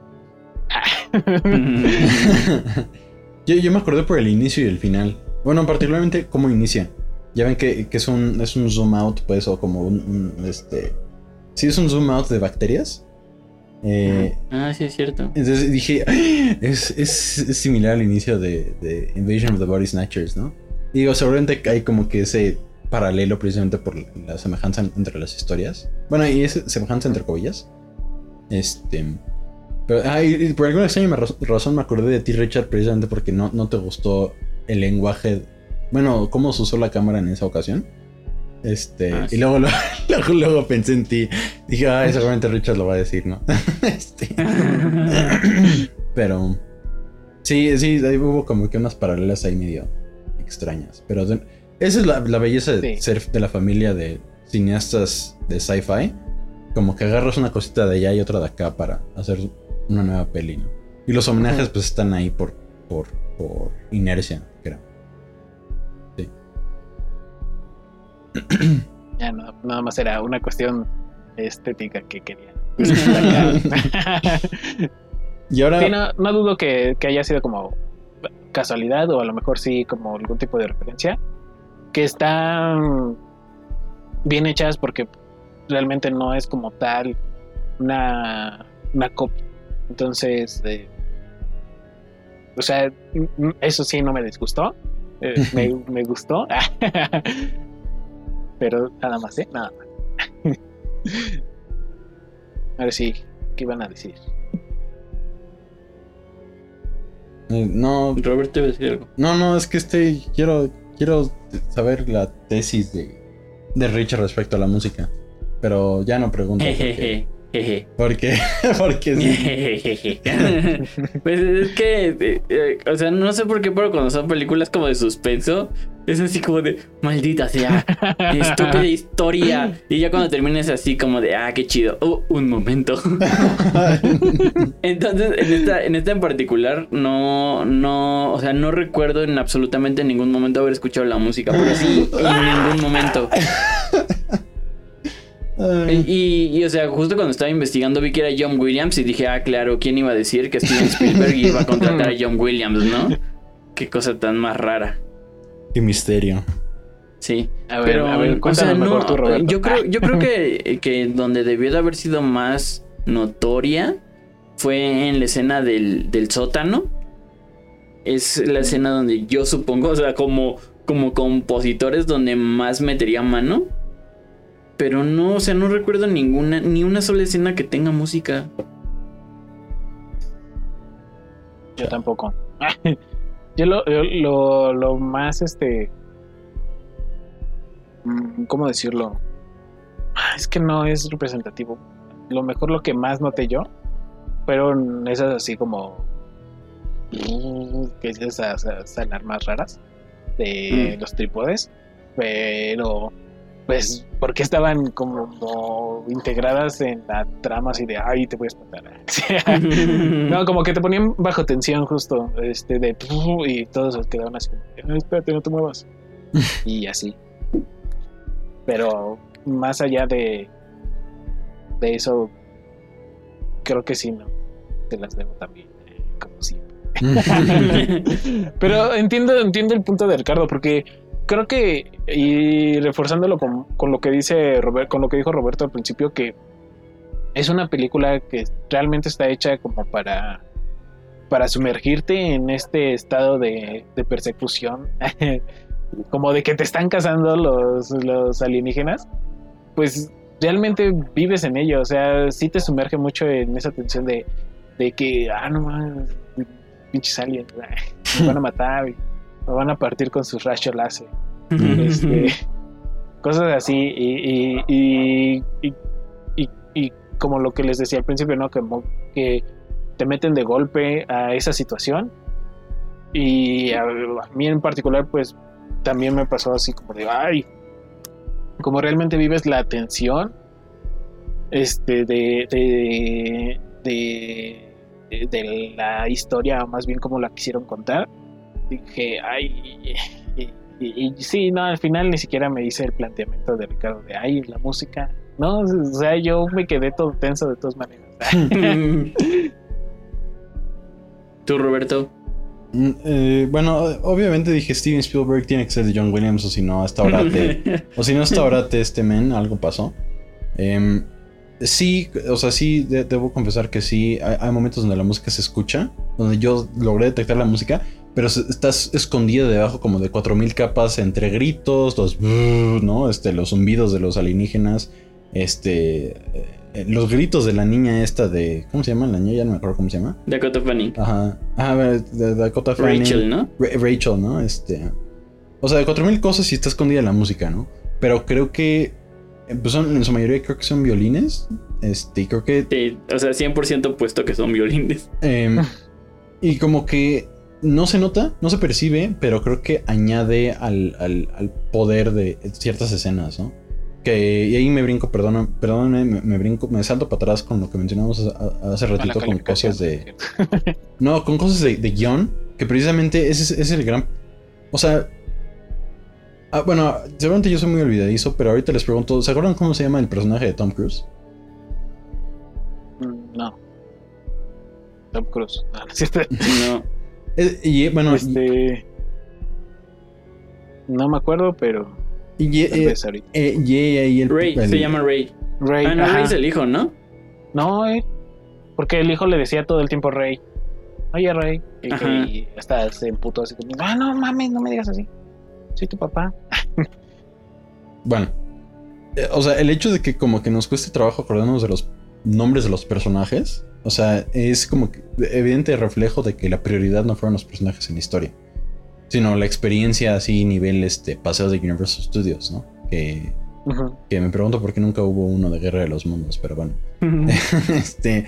yo, yo me acordé por el inicio y el final. Bueno, particularmente cómo inicia. Ya ven que, que es un es un zoom out, pues, o como un, un este. Sí, es un zoom out de bacterias. Eh, ah, sí, es cierto. Entonces dije, es, es, es similar al inicio de, de Invasion of the Body Snatchers, ¿no? Y digo, seguramente hay como que ese paralelo precisamente por la semejanza entre las historias. Bueno, y es semejanza entre comillas. Este. Pero ah, y, y por alguna extraña razón me acordé de ti, Richard, precisamente porque no, no te gustó el lenguaje, bueno, cómo se usó la cámara en esa ocasión. Este, ah, sí. Y luego, luego, luego, luego pensé en ti. Dije, ah, seguramente Richard lo va a decir, ¿no? este. Pero sí, sí, ahí hubo como que unas paralelas ahí medio extrañas. Pero esa es la, la belleza de sí. ser de la familia de cineastas de sci-fi. Como que agarras una cosita de allá y otra de acá para hacer una nueva peli, ¿no? Y los homenajes pues están ahí por, por, por inercia. Sí. Ya no, nada más era una cuestión estética que quería. Y ahora sí, no, no dudo que, que haya sido como casualidad o a lo mejor sí como algún tipo de referencia, que están bien hechas porque realmente no es como tal una, una copia. Entonces, eh, o sea, eso sí no me disgustó, eh, me, me gustó, pero nada más, ¿eh? Nada más. A ver si, sí, ¿qué iban a decir? No, Roberto, ¿te decir algo? No, no, es que este quiero quiero saber la tesis de, de Richard respecto a la música, pero ya no pregunto. Jejeje. Jeje. ¿Por qué? Porque sí. Pues es que, eh, o sea, no sé por qué, pero cuando son películas como de suspenso, es así como de maldita sea, estúpida historia. Y ya cuando terminas así como de ah, qué chido. Oh, un momento. Entonces, en esta, en esta en particular, no, no, o sea, no recuerdo en absolutamente ningún momento haber escuchado la música, pero sí, en ningún momento. Y, y, y, o sea, justo cuando estaba investigando vi que era John Williams y dije, ah, claro, ¿quién iba a decir que Steven Spielberg iba a contratar a John Williams, no? Qué cosa tan más rara. Qué misterio. Sí, a ver, pero, a ver, cuéntanos o sea, mejor no, tú, Roberto. Yo creo, yo creo que, que donde debió de haber sido más notoria fue en la escena del, del sótano. Es la escena donde yo supongo, o sea, como, como compositores donde más metería mano. Pero no, o sea, no recuerdo ninguna, ni una sola escena que tenga música. Yo tampoco. Yo lo, yo lo, lo más, este... ¿Cómo decirlo? Es que no es representativo. Lo mejor, lo que más noté yo, fueron esas así como... que esas, esas alarmas raras de mm. los trípodes. Pero... pues porque estaban como, como integradas en la trama así de ay, te voy a espantar. O sea, no, como que te ponían bajo tensión justo, este de y todos quedaban así, espérate, no te muevas. Y así. Pero más allá de de eso, creo que sí, no. Te las debo también, eh, como siempre. Pero entiendo, entiendo el punto de Ricardo, porque creo que, y reforzándolo con, con lo que dice Robert, con lo que dijo Roberto al principio, que es una película que realmente está hecha como para, para sumergirte en este estado de, de persecución, como de que te están cazando los, los alienígenas, pues realmente vives en ello, o sea, sí te sumerge mucho en esa tensión de, de que, ah, no más, pinches aliens, me van a matar, lo van a partir con sus rayos láser. Este, cosas así. Y, y, y, y, y, y como lo que les decía al principio, ¿no? Como que te meten de golpe a esa situación. Y a, a mí en particular, pues también me pasó así como de ay, como realmente vives la tensión este, de, de, de, de, de la historia, más bien como la quisieron contar. Dije, ay, y, y, y sí, no, al final ni siquiera me hice el planteamiento de Ricardo de, ay, la música, no, o sea, yo me quedé todo tenso de todas maneras. ¿Tú, Roberto? Mm, eh, bueno, obviamente dije, Steven Spielberg tiene que ser de John Williams, o si no, hasta ahora te, o si no, hasta ahora te este men, algo pasó. Eh, sí, o sea, sí, de, debo confesar que sí, hay, hay momentos donde la música se escucha, donde yo logré detectar la música, pero estás escondida debajo como de cuatro mil capas entre gritos, los no, este, los zumbidos de los alienígenas, este, los gritos de la niña esta de, ¿cómo se llama? La niña, ya no me acuerdo cómo se llama. Dakota Fanning. Ajá. Ah, de Dakota Fanning. Rachel, ¿no? Ra- Rachel, ¿no? Este, o sea, de cuatro mil cosas y está escondida la música, ¿no? Pero creo que pues son, en su mayoría creo que son violines, este, creo que sí, o sea, cien por ciento puesto que son violines. Eh, y como que no se nota, no se percibe, pero creo que añade al, al, al poder de ciertas escenas, ¿no? Que, y ahí me brinco, perdona, perdóname, me, me brinco, me salto para atrás con lo que mencionamos a, a hace ratito con cosas de... No, con cosas de, de guión, que precisamente ese es el gran... O sea... Ah, bueno, seguramente yo soy muy olvidadizo, pero ahorita les pregunto, ¿se acuerdan cómo se llama el personaje de Tom Cruise? No. Tom Cruise. No, no es cierto. No. Eh, y bueno, este... no me acuerdo, pero... Y, eh, eh, yeah, y el Ray, se llama Ray. Ray. Ah, no, ajá. Ray es el hijo, ¿no? No, eh. Porque el hijo le decía todo el tiempo Ray. Oye, Ray. Y, y hasta se emputó así como, ah, no mames, no me digas así. Soy tu papá. Bueno. Eh, o sea, el hecho de que como que nos cueste trabajo acordarnos de los nombres de los personajes. O sea, es como que evidente reflejo de que la prioridad no fueron los personajes en la historia, sino la experiencia así nivel este paseos de Universal Studios, ¿no? Que, uh-huh. que me pregunto por qué nunca hubo uno de Guerra de los Mundos, pero bueno. Uh-huh. este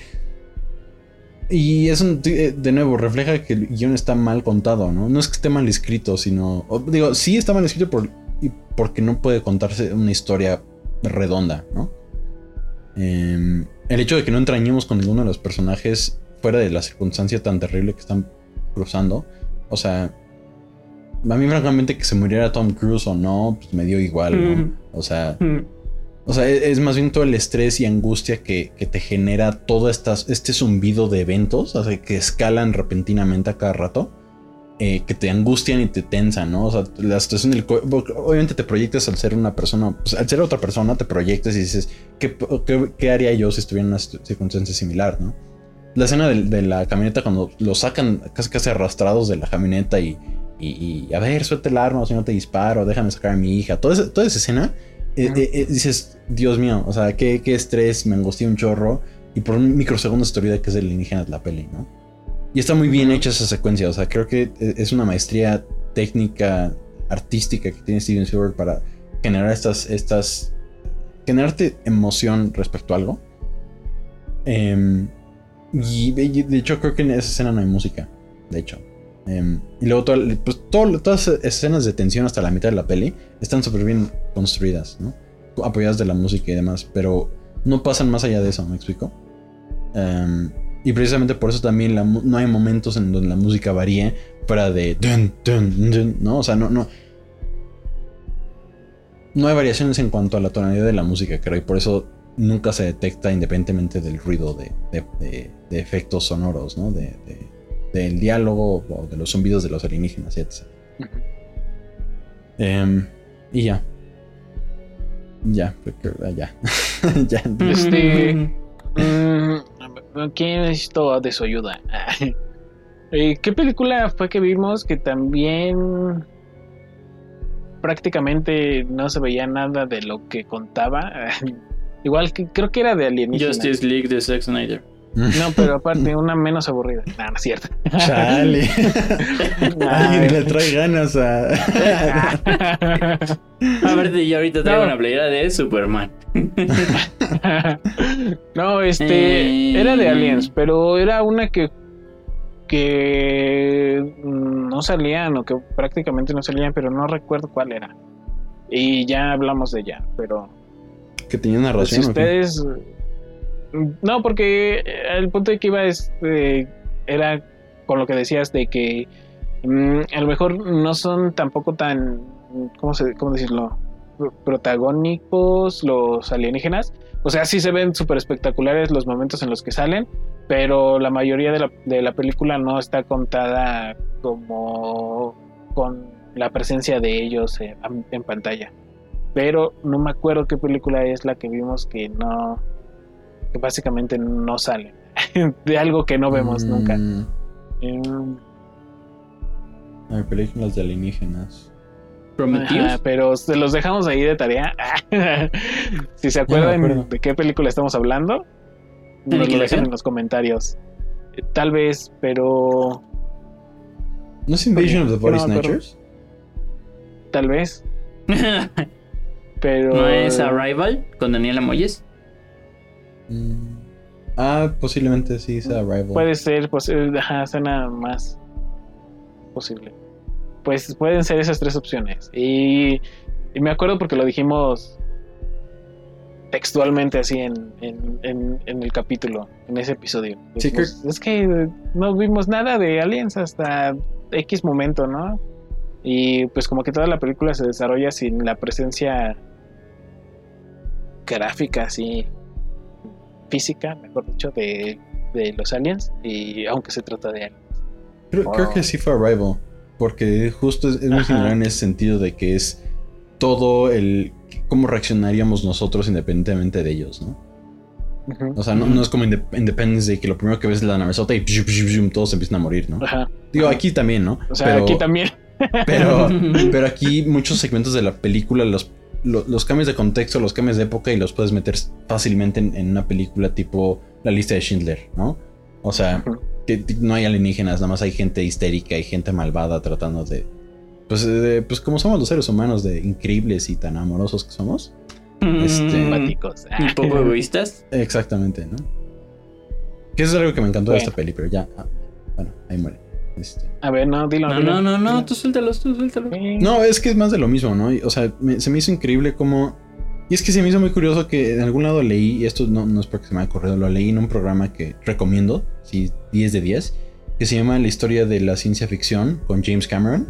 Y es un, de nuevo, refleja que el guión está mal contado, ¿no? No es que esté mal escrito, sino... O, digo, sí está mal escrito por, porque no puede contarse una historia redonda, ¿no? Eh, el hecho de que no entrañemos con ninguno de los personajes fuera de la circunstancia tan terrible que están cruzando, o sea... A mí, francamente, que se muriera Tom Cruise o no, pues me dio igual, ¿no? Mm. O sea, mm. o sea es, es más bien todo el estrés y angustia que, que te genera todo estas, este zumbido de eventos, o sea, que escalan repentinamente a cada rato, eh, que te angustian y te tensan, ¿no? O sea, la situación del... Obviamente te proyectas al ser una persona, pues, al ser otra persona te proyectas y dices, ¿qué, qué, qué haría yo si estuviera en una circunstancia similar, ¿no? La escena de, de la camioneta cuando lo sacan casi casi arrastrados de la camioneta y... Y, y a ver, suelta el arma, o si no te disparo, déjame sacar a mi hija. Toda esa, toda esa escena, eh, eh, eh, dices, Dios mío, o sea, qué, qué estrés, me angustié un chorro. Y por un microsegundo se te olvida que es el alienígena de la peli, ¿no? Y está muy bien hecha esa secuencia, o sea, creo que es una maestría técnica, artística que tiene Steven Spielberg para generar estas, estas, generarte emoción respecto a algo. Eh, y, y de hecho, creo que en esa escena no hay música, de hecho. Um, y luego toda, pues, todo, todas las escenas de tensión hasta la mitad de la peli están súper bien construidas, ¿no? Apoyadas de la música y demás, pero no pasan más allá de eso, ¿me explico? Um, y precisamente por eso también la, no hay momentos en donde la música varíe fuera de dun, dun, dun, ¿no? O sea, no, no no hay variaciones en cuanto a la tonalidad de la música, creo, y por eso nunca se detecta independientemente del ruido de, de, de, de efectos sonoros, ¿no? de, de del diálogo o de los zumbidos de los alienígenas, etcétera. Uh-huh. um, y ya. Ya, ya. ya. Este. um, ¿Quién necesitó de su ayuda? ¿Qué película fue que vimos que también prácticamente no se veía nada de lo que contaba? Igual que creo que era de alienígenas. Justice League de Zack Snyder. No, pero aparte, una menos aburrida. No, no es cierto. Chale. Alguien le trae ganas a... A ver, yo ahorita traigo no. una playera de Superman. No, este... Eh... Era de Aliens, pero era una que... Que... No salían, o que prácticamente no salían, pero no recuerdo cuál era. Y ya hablamos de ella, pero... Que tenía una razón. Pues ustedes... No, porque el punto de que iba es, eh, era con lo que decías de que mm, a lo mejor no son tampoco tan, ¿cómo, se, cómo decirlo? Protagónicos los alienígenas. O sea, sí se ven súper espectaculares los momentos en los que salen, pero la mayoría de la, de la película no está contada como con la presencia de ellos en, en pantalla. Pero no me acuerdo qué película es la que vimos que no... que básicamente no salen de algo que no vemos mm. nunca. Um, Hay películas de alienígenas. ¿Prometidos? Ajá, pero se los dejamos ahí de tarea. Si se acuerdan de qué película estamos hablando, nos lo dejan en los comentarios. Eh, tal vez, pero... ¿No es Invasion of the Body Snatchers? Tal vez. Pero... ¿No es Arrival con Daniela Moyes? Mm. Ah, posiblemente sí sea Arrival. Puede ser, pues, ajá, suena más posible. Pues pueden ser esas tres opciones. Y, y me acuerdo porque lo dijimos textualmente así en, en, en, en el capítulo, en ese episodio. Sí, dijimos, que... Es que no vimos nada de Aliens hasta X momento, ¿no? Y pues como que toda la película se desarrolla sin la presencia gráfica así... física, mejor dicho, de, de los aliens, y aunque se trata de aliens. Creo, wow. creo que sí fue Arrival, porque justo es, es muy similar en ese sentido de que es todo el... cómo reaccionaríamos nosotros independientemente de ellos, ¿no? Uh-huh. O sea, no, no es como indep- Independence Day, que lo primero que ves es la navesota y psh, psh, psh, todos empiezan a morir, ¿no? Uh-huh. Digo, aquí también, ¿no? O sea, pero, aquí también. Pero, pero aquí muchos segmentos de la película, los, los, los cambios de contexto, los cambios de época, y los puedes meter fácilmente en, en una película tipo La Lista de Schindler, ¿no? O sea, uh-huh. que, no hay alienígenas, nada más hay gente histérica y gente malvada tratando de... Pues, eh, pues como somos los seres humanos de increíbles y tan amorosos que somos. Este, un poco egoístas. Exactamente, ¿no? Que eso es algo que me encantó bueno. de esta peli, pero ya. Ah, bueno, ahí muere. Este. A ver, no, dilo. No, dilo, no, no, no, tú suéltalos, tú suéltalos. No, es que es más de lo mismo, ¿no? O sea, me, se me hizo increíble como... Y es que se me hizo muy curioso que en algún lado leí, y esto no, no es porque se me haya ocurrido, lo leí en un programa que recomiendo, sí, diez de diez, que se llama La historia de la ciencia ficción con James Cameron.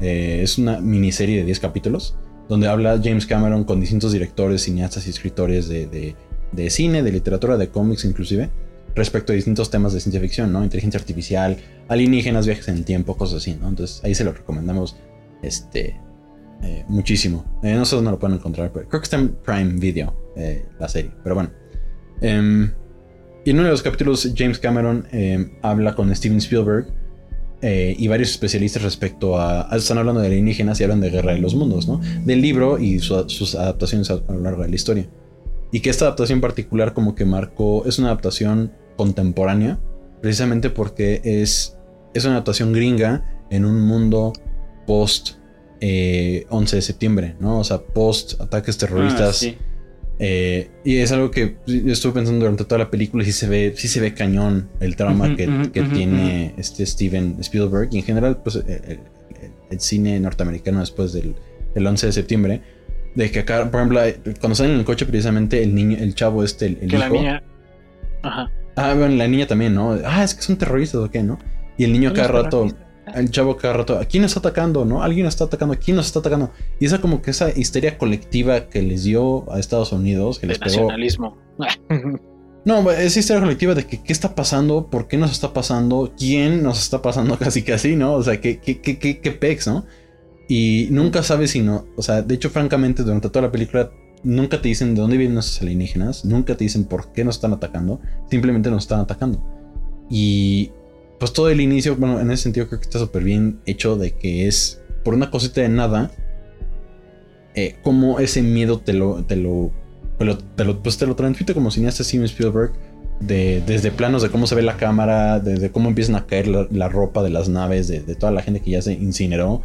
Eh, es una miniserie de diez capítulos donde habla James Cameron con distintos directores, cineastas y escritores de, de, de cine, de literatura, de cómics inclusive, respecto a distintos temas de ciencia ficción, ¿no? Inteligencia artificial, alienígenas, viajes en el tiempo, cosas así, ¿no? Entonces ahí se lo recomendamos este, eh, muchísimo. Eh, no sé dónde lo pueden encontrar, pero creo que está en Prime Video, eh, la serie, pero bueno. Eh, y en uno de los capítulos James Cameron eh, habla con Steven Spielberg Eh, y varios especialistas respecto a... Están hablando de alienígenas y hablan de Guerra de los Mundos, ¿no? Del libro y su, sus adaptaciones a, a lo largo de la historia. Y que esta adaptación particular como que marcó... Es una adaptación contemporánea, precisamente porque es, es una adaptación gringa en un mundo post eh, once de septiembre, ¿no? O sea, post ataques terroristas. Ah, sí. Eh, y es algo que yo estuve pensando durante toda la película, y sí se ve, sí se ve cañón el trauma uh-huh, que, uh-huh, que uh-huh, tiene uh-huh. este Steven Spielberg. Y en general, pues, el, el, el cine norteamericano después del, del once de septiembre. De que acá, por ejemplo, cuando salen en el coche, precisamente el niño, el chavo este, el, el que hijo, la niña. Ajá. Ah, bueno, la niña también, ¿no? Ah, es que son terroristas o qué, ¿no? Y el niño cada rato. El chavo cada rato, ¿a quién nos está atacando? ¿No? Alguien nos está atacando, ¿a quién nos está atacando? Y esa como que esa histeria colectiva que les dio a Estados Unidos, que de les pegó. Nacionalismo. No, esa histeria colectiva de que qué está pasando, por qué nos está pasando, quién nos está pasando casi casi, ¿no? O sea, qué, qué, qué, qué, qué pex, ¿no? Y nunca sabes si no, o sea, de hecho, francamente, durante toda la película nunca te dicen de dónde vienen esos alienígenas, nunca te dicen por qué nos están atacando, simplemente nos están atacando. Y... pues todo el inicio, bueno, en ese sentido creo que está súper bien hecho, de que es por una cosita de nada, eh, como ese miedo te lo, te lo, te lo, te lo, pues te lo transmite como cineasta Steven Spielberg, de, desde planos de cómo se ve la cámara, desde cómo empiezan a caer la, la ropa de las naves, de, de toda la gente que ya se incineró,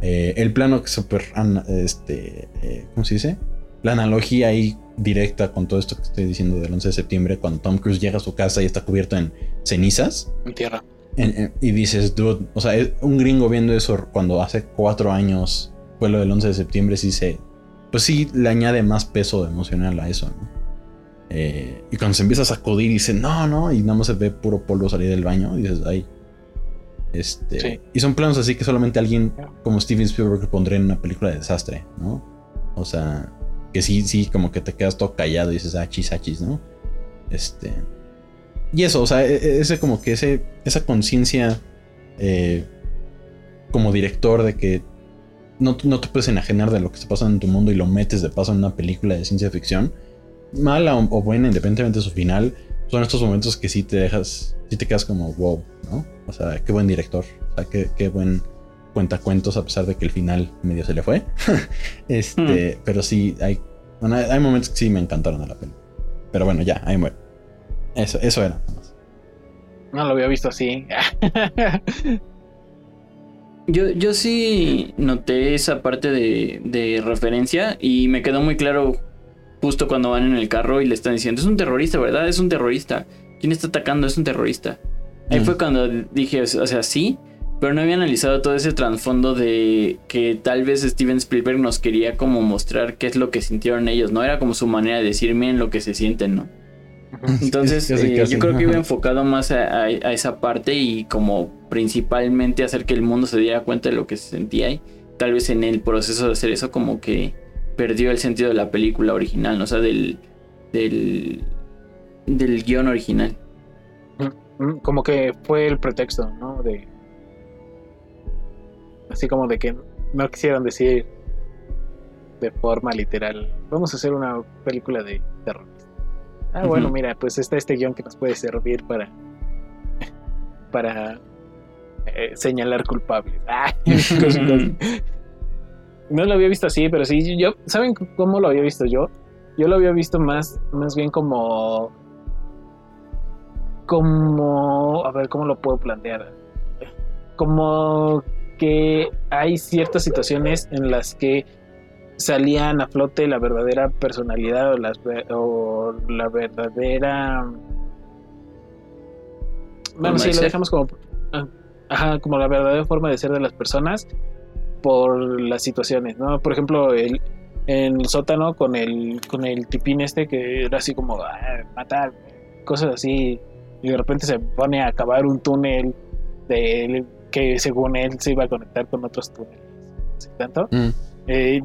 eh, el plano que súper, este, eh, ¿cómo se dice? La analogía ahí directa con todo esto que estoy diciendo del once de septiembre, cuando Tom Cruise llega a su casa y está cubierto en cenizas. En tierra. En, en, y dices, dude, o sea, un gringo viendo eso cuando hace cuatro años fue lo del once de septiembre, sí se... Pues sí, le añade más peso emocional a eso, ¿no? Eh, y cuando se empieza a sacudir y dice, no, no, y nada más se ve puro polvo salir del baño, y dices, ay... Este, sí. Y son planos así que solamente alguien como Steven Spielberg pondría en una película de desastre, ¿no? O sea... Que sí, sí, como que te quedas todo callado y dices, achis, achis, ¿no? Este. Y eso, o sea, ese como que ese, esa conciencia eh, como director de que no, no te puedes enajenar de lo que está pasando en tu mundo y lo metes de paso en una película de ciencia ficción, mala o, o buena, independientemente de su final, son estos momentos que sí te dejas, sí te quedas como wow, ¿no? O sea, qué buen director, o sea, qué, qué buen. Cuentacuentos, a pesar de que el final medio se le fue. este, mm. Pero sí, hay, bueno, hay momentos que sí me encantaron a la peli. Pero bueno, ya, ahí muere. Eso, eso era. No lo había visto así. yo, yo sí noté esa parte de, de referencia y me quedó muy claro justo cuando van en el carro y le están diciendo, es un terrorista, ¿verdad? Es un terrorista. ¿Quién está atacando? Es un terrorista. Ahí mm. fue cuando dije, o sea, sí... Pero no había analizado todo ese trasfondo de que tal vez Steven Spielberg nos quería como mostrar qué es lo que sintieron ellos, ¿no? Era como su manera de decir, miren lo que se sienten, ¿no? Entonces, eh, yo creo que iba enfocado más a, a, a esa parte y como principalmente hacer que el mundo se diera cuenta de lo que se sentía y tal vez en el proceso de hacer eso como que perdió el sentido de la película original, ¿no? O sea, del, del, del guión original. Como que fue el pretexto, ¿no? De... así como de que no quisieron decir de forma literal, vamos a hacer una película de terror. Ah, bueno, uh-huh. mira, pues está este guión que nos puede servir para para eh, señalar culpables. Ah, no lo había visto así, pero sí, yo, ¿saben cómo lo había visto yo? Yo lo había visto más, más bien como, como, a ver, ¿cómo lo puedo plantear? Como que hay ciertas situaciones en las que salían a flote la verdadera personalidad o, las, o la verdadera... Bueno, sí, lo dejamos como, ajá, como la verdadera forma de ser de las personas por las situaciones, ¿no? Por ejemplo, el, el sótano con el con el tipín este que era así como ah, matar, cosas así, y de repente se pone a cavar un túnel de él, que según él se iba a conectar con otros túneles, ¿sí tanto? Mm. Eh,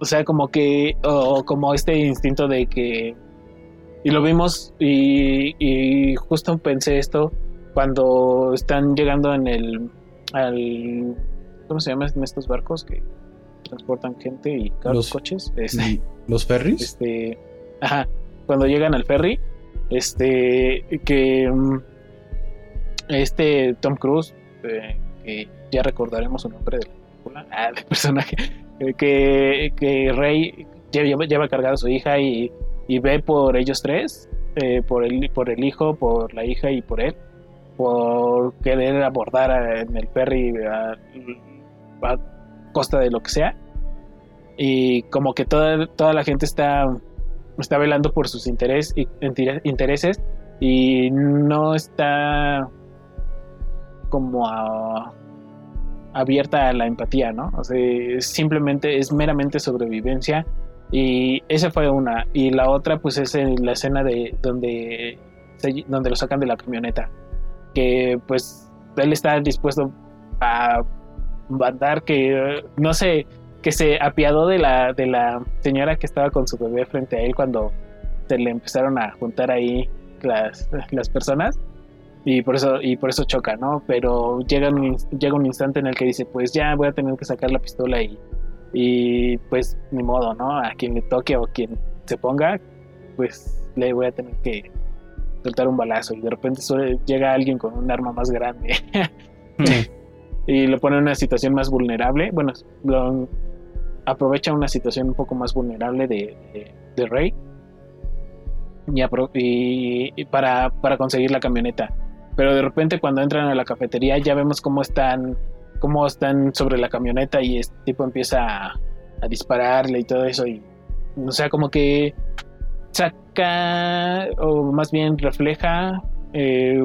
o sea, como que, o como este instinto de que... Y lo vimos y, y justo pensé esto cuando están llegando en el... Al, ¿cómo se llaman estos barcos que transportan gente y carros, coches? Este, ¿Los ferries? Este, ajá, cuando llegan al ferry, este, que este Tom Cruise, eh, que ya recordaremos su nombre de la película, ah, del personaje, que, que Rey lleva, lleva cargada a su hija y... y ve por ellos tres, eh, por el por el hijo, por la hija y por él, por querer abordar a, en el ferry a, a costa de lo que sea, y como que toda toda la gente está está velando por sus interés, intereses y no está como a, abierta a la empatía, ¿no? O sea, simplemente es meramente sobrevivencia. Y esa fue una, y la otra pues es en la escena de donde se, donde lo sacan de la camioneta, que pues él está dispuesto a mandar, que no sé, que se apiadó de la de la señora que estaba con su bebé frente a él cuando se le empezaron a juntar ahí las las personas, y por eso y por eso choca, ¿no? Pero llega un, llega un instante en el que dice, pues ya voy a tener que sacar la pistola y y pues ni modo, ¿no? A quien le toque o quien se ponga, pues le voy a tener que soltar un balazo, y de repente llega alguien con un arma más grande sí. y lo pone en una situación más vulnerable. Bueno, lo, aprovecha una situación un poco más vulnerable de, de, de Rey y, apro- y, y para, para conseguir la camioneta. Pero de repente cuando entran a la cafetería ya vemos cómo están cómo están sobre la camioneta, y este tipo empieza a, a dispararle y todo eso, y o sea, como que saca, o más bien refleja eh,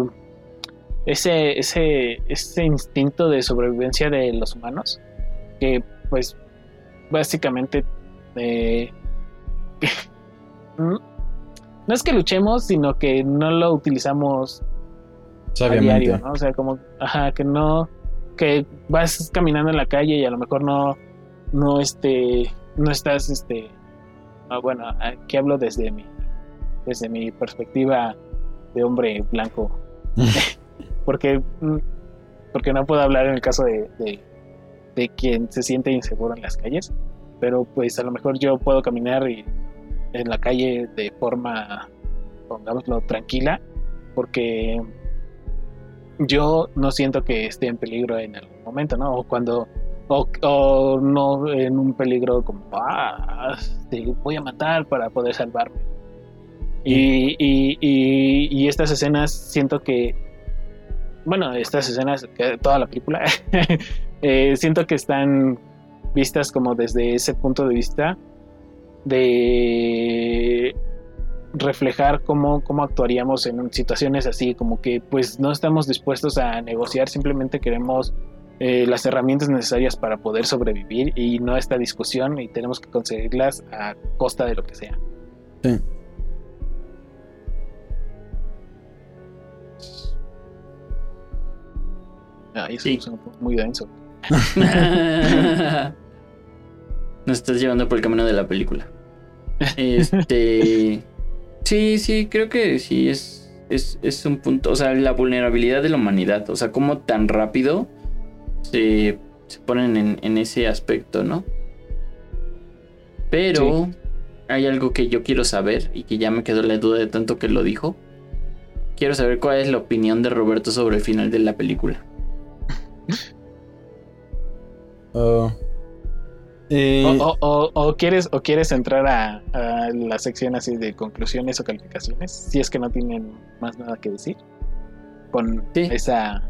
ese ese ese instinto de sobrevivencia de los humanos, que pues básicamente eh, no es que luchemos, sino que no lo utilizamos sabiamente, a diario, ¿no? O sea, como ajá, que no que vas caminando en la calle y a lo mejor no no este no estás este no, bueno, aquí hablo desde mi desde mi perspectiva de hombre blanco porque porque no puedo hablar en el caso de, de de quien se siente inseguro en las calles, pero pues a lo mejor yo puedo caminar y, en la calle de forma, pongámoslo, tranquila, porque yo no siento que esté en peligro en algún momento, ¿no? O cuando, o, o no en un peligro como, ah, te voy a matar para poder salvarme. Y, y, y, y estas escenas siento que, bueno, estas escenas, toda la película, eh, siento que están vistas como desde ese punto de vista de... reflejar cómo, cómo actuaríamos en situaciones así, como que pues no estamos dispuestos a negociar, simplemente queremos eh, las herramientas necesarias para poder sobrevivir, y no esta discusión, y tenemos que conseguirlas a costa de lo que sea. Sí. Ah, eso sí. Es muy denso. Nos estás llevando por el camino de la película. Este... Sí, sí, creo que sí, es, es, es un punto, o sea, la vulnerabilidad de la humanidad, o sea, cómo tan rápido se, se ponen en, en ese aspecto, ¿no? Pero sí. Hay algo que yo quiero saber y que ya me quedó la duda de tanto que lo dijo. Quiero saber cuál es la opinión de Roberto sobre el final de la película. Uh, eh, o, o, o, o quieres o quieres entrar a, a la sección así de conclusiones o calificaciones, si es que no tienen más nada que decir con ¿sí? esa,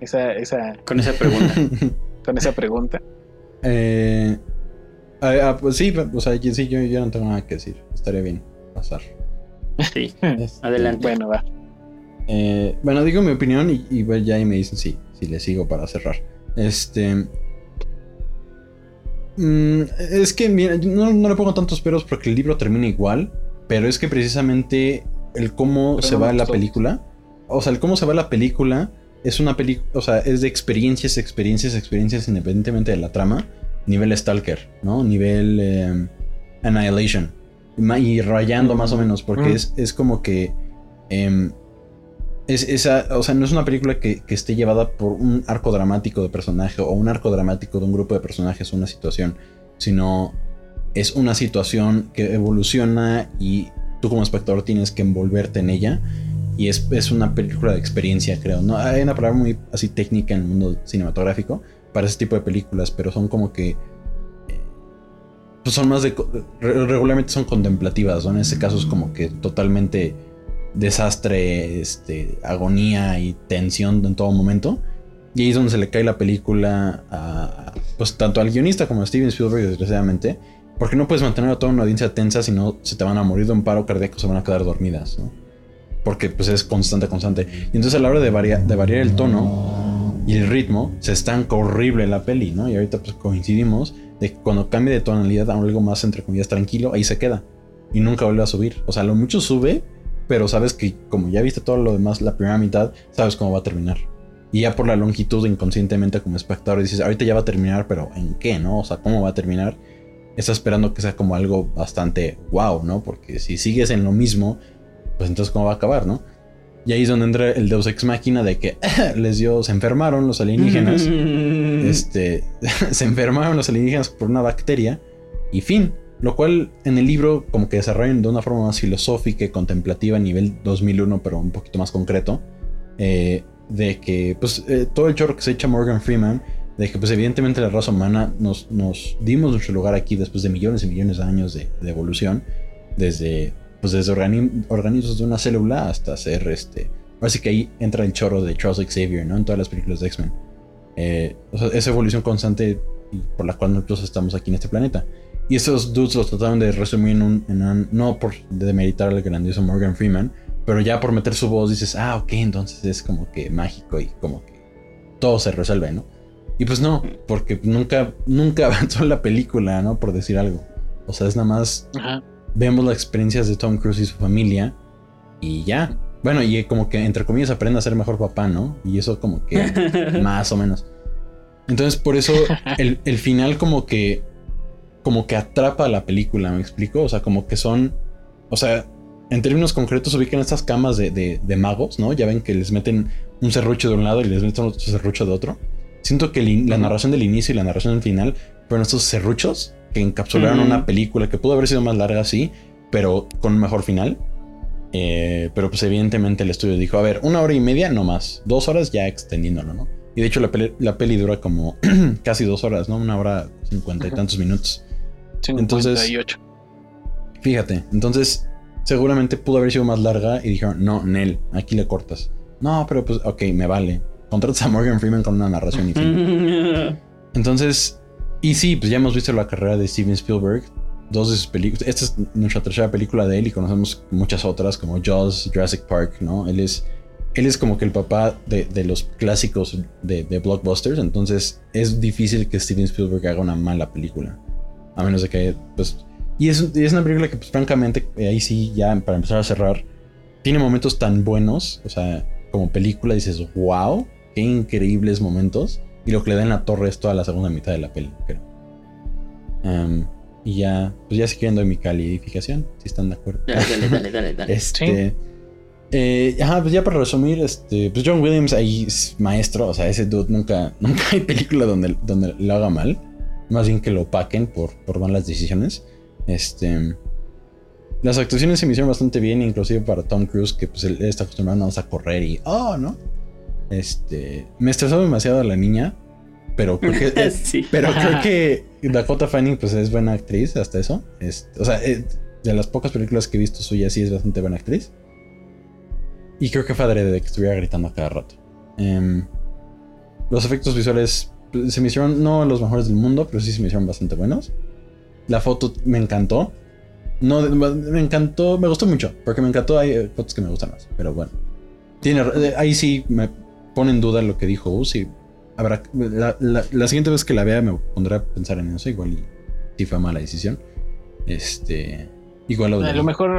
esa, esa con esa pregunta. Con esa pregunta. Eh, a, a, pues sí, o sea, sí, yo, yo no tengo nada que decir. Estaría bien pasar. Sí. Este, adelante. Bueno, va. Eh, bueno, digo mi opinión y, y ya ahí me dicen sí, si le sigo para cerrar. Este. Mm, es que mira, no, no le pongo tantos peros porque el libro termina igual, pero es que precisamente el cómo pero se no va la película, o sea, el cómo se va la película es una película, o sea, es de experiencias, experiencias, experiencias independientemente de la trama, nivel Stalker, ¿no? Nivel eh, Annihilation y rayando mm. más o menos, porque mm. es, es como que eh, es esa, o sea, no es una película que, que esté llevada por un arco dramático de personaje o un arco dramático de un grupo de personajes o una situación, sino es una situación que evoluciona y tú como espectador tienes que envolverte en ella, y es, es una película de experiencia, creo, ¿no? Hay una palabra muy así técnica en el mundo cinematográfico para ese tipo de películas, pero son como que pues son más de, regularmente son contemplativas, ¿no? En ese caso es como que totalmente desastre, este, agonía y tensión en todo momento, y ahí es donde se le cae la película a, pues tanto al guionista como a Steven Spielberg, desgraciadamente, porque no puedes mantener a toda una audiencia tensa, si no se te van a morir de un paro cardíaco, se van a quedar dormidas, ¿no? Porque pues es constante, constante, y entonces a la hora de, varia, de variar el tono y el ritmo, se estanca horrible la peli, ¿no? Y ahorita pues coincidimos de que cuando cambie de tonalidad a algo más entre comillas tranquilo, ahí se queda y nunca vuelve a subir, o sea, lo mucho sube, pero sabes que como ya viste todo lo demás, la primera mitad, sabes cómo va a terminar. Y ya por la longitud, inconscientemente como espectador, dices, ahorita ya va a terminar, pero ¿en qué, no? O sea, ¿cómo va a terminar? Estás esperando que sea como algo bastante wow, ¿no? Porque si sigues en lo mismo, pues entonces ¿cómo va a acabar, no? Y ahí es donde entra el Deus Ex Machina de que les dio, se enfermaron los alienígenas. este, se enfermaron los alienígenas por una bacteria y fin. Lo cual en el libro como que desarrollan de una forma más filosófica y contemplativa a nivel dos mil uno, pero un poquito más concreto. Eh, de que pues eh, todo el chorro que se echa Morgan Freeman, de que pues evidentemente la raza humana nos, nos dimos nuestro lugar aquí después de millones y millones de años de, de evolución. Desde, pues, desde organi- organismos de una célula hasta ser este... Así que ahí entra el chorro de Charles Xavier, ¿no? En todas las películas de X-Men. Eh, o sea, esa evolución constante por la cual nosotros estamos aquí en este planeta. Y esos dudes los trataron de resumir en un, en un... No por demeritar al grandioso Morgan Freeman, pero ya por meter su voz dices... Ah, ok, entonces es como que mágico y como que todo se resuelve, ¿no? Y pues no, porque nunca, nunca avanzó la película, ¿no? Por decir algo. O sea, es nada más... Ajá. Vemos las experiencias de Tom Cruise y su familia y ya. Bueno, y como que entre comillas aprende a ser mejor papá, ¿no? Y eso como que más o menos. Entonces por eso el, el final como que... como que atrapa la película, ¿me explico? O sea, como que son... O sea, en términos concretos ubican estas camas de, de, de magos, ¿no? Ya ven que les meten un serrucho de un lado y les meten otro serrucho de otro. Siento que el, la narración del inicio y la narración del final fueron estos serruchos que encapsularon mm. una película que pudo haber sido más larga, sí, pero con un mejor final. Eh, pero pues evidentemente el estudio dijo, a ver, una hora y media no más. Dos horas ya extendiéndolo, ¿no? Y de hecho la peli, la peli dura como casi dos horas, ¿no? Una hora cincuenta y tantos minutos. Entonces, cincuenta y ocho. Fíjate, entonces seguramente pudo haber sido más larga y dijeron, no, Nel, aquí le cortas. No, pero pues, ok, me vale. Contratas a Morgan Freeman con una narración y fin. Entonces, y sí, pues ya hemos visto la carrera de Steven Spielberg. Dos de sus películas. Esta es nuestra tercera película de él y conocemos muchas otras como Jaws, Jurassic Park, ¿no? Él es, él es como que el papá de, de los clásicos de, de blockbusters. Entonces, es difícil que Steven Spielberg haga una mala película. A menos de que, pues... Y es, y es una película que, pues, francamente, eh, ahí sí, ya para empezar a cerrar, tiene momentos tan buenos, o sea, como película, dices, wow, qué increíbles momentos. Y lo que le da en la torre es toda la segunda mitad de la peli, creo. Um, y ya, pues ya si quieren doy mi calificación, si están de acuerdo. Dale, dale, dale, dale. dale. Este, Eh, ajá, pues ya para resumir, este, pues John Williams ahí es maestro, o sea, ese dude nunca, nunca hay película donde, donde lo haga mal. Más bien que lo opaquen por, por malas decisiones. Este, las actuaciones se me hicieron bastante bien, inclusive para Tom Cruise, que pues él está acostumbrado nada más a correr y oh, ¿no? Este, me estresó demasiado a la niña, pero creo que, sí. pero creo que Dakota Fanning pues es buena actriz hasta eso. Este, o sea, de las pocas películas que he visto suya sí es bastante buena actriz. Y creo que fue adrede de que estuviera gritando a cada rato. Um, los efectos visuales se me hicieron no los mejores del mundo, pero sí se me hicieron bastante buenos. La foto me encantó. No, me encantó, me gustó mucho, porque me encantó. Hay fotos que me gustan más, pero bueno. Tiene, ahí sí me pone en duda lo que dijo Uzi. Habrá, la, la, la siguiente vez que la vea me pondré a pensar en eso. Igual y sí fue mala decisión. Este, igual a lo mejor...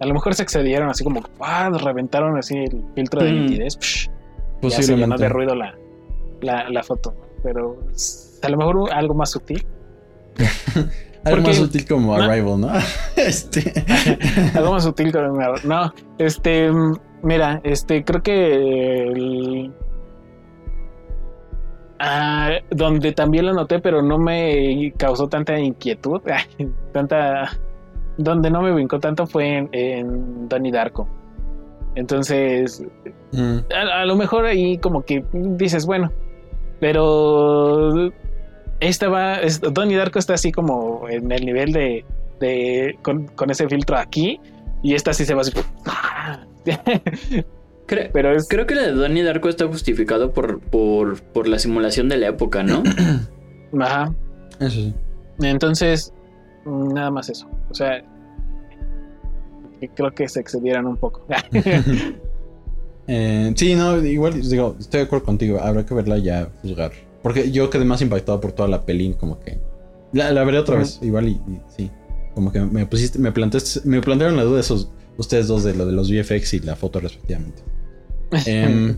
A lo mejor se excedieron así como... ¡Ah! Reventaron así el filtro de nitidez. Mm. Posiblemente. Ya se llenó de ruido la, la, la foto. Pero a lo mejor algo más sutil. Algo porque, más sutil como ¿no? Arrival, ¿no? este. Algo más sutil como Arrival. No, este... Mira, este... Creo que... El, ah, donde también lo noté, pero no me causó tanta inquietud. Tanta... Donde no me brincó tanto fue en, en Donnie Darko. Entonces, mm. a, a lo mejor ahí como que dices, bueno, pero esta va, es, Donnie Darko está así como en el nivel de, de con, con ese filtro aquí, y esta sí se va así. Creo, pero es... creo que la de Donnie Darko está justificado por, por, por la simulación de la época, ¿no? Ajá. Eso sí. Entonces... Nada más eso. O sea, creo que se excedieron un poco. eh, sí, no, igual digo, estoy de acuerdo contigo. Habrá que verla ya, juzgar. Porque yo quedé más impactado por toda la peli, como que la, la veré otra uh-huh. vez, igual y, y sí. Como que me pusiste, me planteaste, me plantearon la duda esos ustedes dos de lo de los V F X y la foto respectivamente. eh,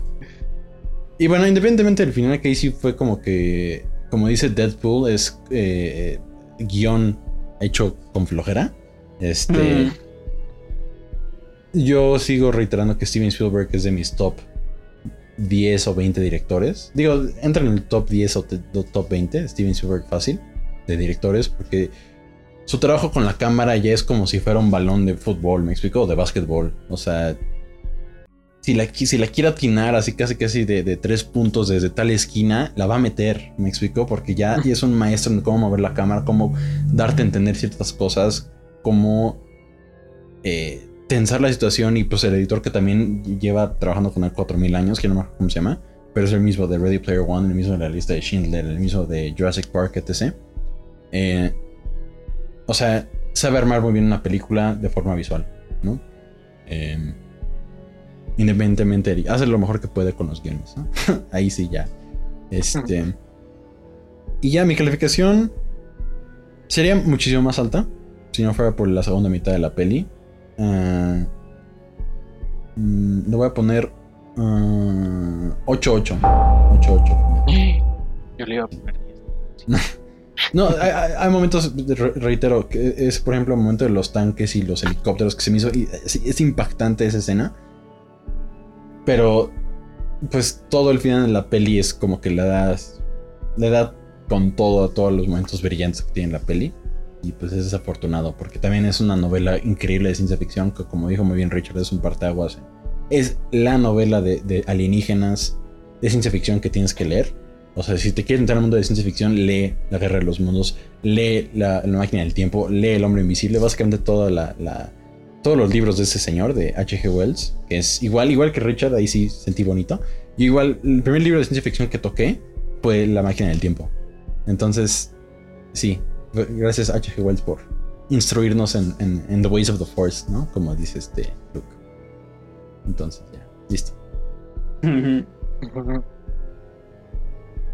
y bueno, independientemente del final que hice fue como que, como dice Deadpool, es eh, guión hecho con flojera. Este. Mm. Yo sigo reiterando que Steven Spielberg es de mis top diez o veinte directores. Digo, entra en el top diez o te, top veinte. Steven Spielberg fácil. De directores. Porque su trabajo con la cámara ya es como si fuera un balón de fútbol. ¿Me explico? O de básquetbol. O sea. Si la, si la quiere atinar así casi casi de, de tres puntos desde tal esquina, la va a meter, me explico, porque ya, ya es un maestro en cómo mover la cámara, cómo darte a entender ciertas cosas, cómo eh, tensar la situación. Y pues el editor que también lleva trabajando con él cuatro mil años, que no me acuerdo cómo se llama, pero es el mismo de Ready Player One, el mismo de La Lista de Schindler, el mismo de Jurassic Park, etcétera. Eh, o sea, sabe armar muy bien una película de forma visual, ¿no? Eh... Independientemente, hace lo mejor que puede con los guiones, ¿no? Ahí sí ya. Este. Y ya, mi calificación sería muchísimo más alta si no fuera por la segunda mitad de la peli. Uh, mm, le voy a poner uh, ocho ocho. ocho ocho. Yo le iba a poner diez. No, hay, hay momentos, reitero, que es por ejemplo el momento de los tanques y los helicópteros que se me hizo. Y es, es impactante esa escena. Pero pues todo el final de la peli es como que le da, le da con todo a todos los momentos brillantes que tiene la peli. Y pues es desafortunado porque también es una novela increíble de ciencia ficción que, como dijo muy bien Richard, es un parteaguas. Es la novela de, de alienígenas de ciencia ficción que tienes que leer. O sea, si te quieres entrar al mundo de ciencia ficción, lee La Guerra de los Mundos, lee La, la máquina del tiempo, lee El hombre invisible, básicamente toda la... la todos los libros de ese señor, de H G. Wells, que es igual, igual que Richard, ahí sí sentí bonito. Y igual, el primer libro de ciencia ficción que toqué fue La máquina del tiempo. Entonces, sí, gracias a H G. Wells por instruirnos en, en, en The Ways of the Force, ¿no? Como dice este Luke. Entonces, ya, listo.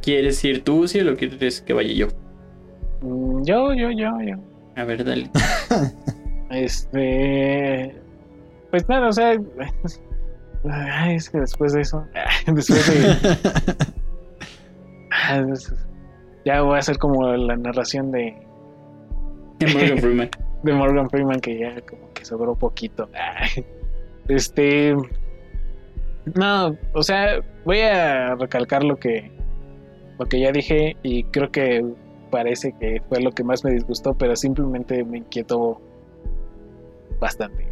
¿Quieres ir tú, Uzi, o quieres que vaya yo? Yo, yo, yo, yo. A ver, dale. Este, pues nada, o sea, ay, es que después de eso, después de, ya voy a hacer como la narración de, de Morgan Freeman, de Morgan Freeman que ya como que sobró poquito. Este... No, o sea, voy a recalcar lo que lo que ya dije, y creo que parece que fue lo que más me disgustó, pero simplemente me inquietó bastante.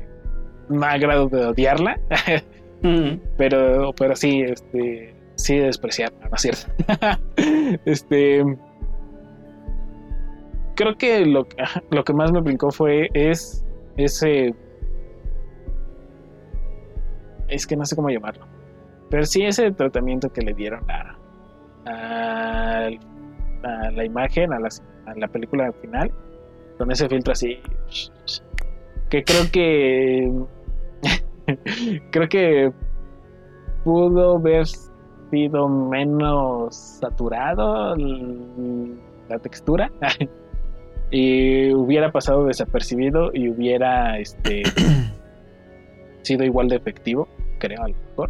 No a grado de odiarla, mm. pero pero sí, este, sí de despreciarla, ¿no es cierto? este creo que lo, lo que más me brincó fue es ese es que no sé cómo llamarlo, pero sí ese tratamiento que le dieron a, a, a la imagen, a la, a la película final, con ese filtro así, que creo que creo que pudo haber sido menos saturado la textura y hubiera pasado desapercibido y hubiera este sido igual de efectivo, creo, a lo mejor.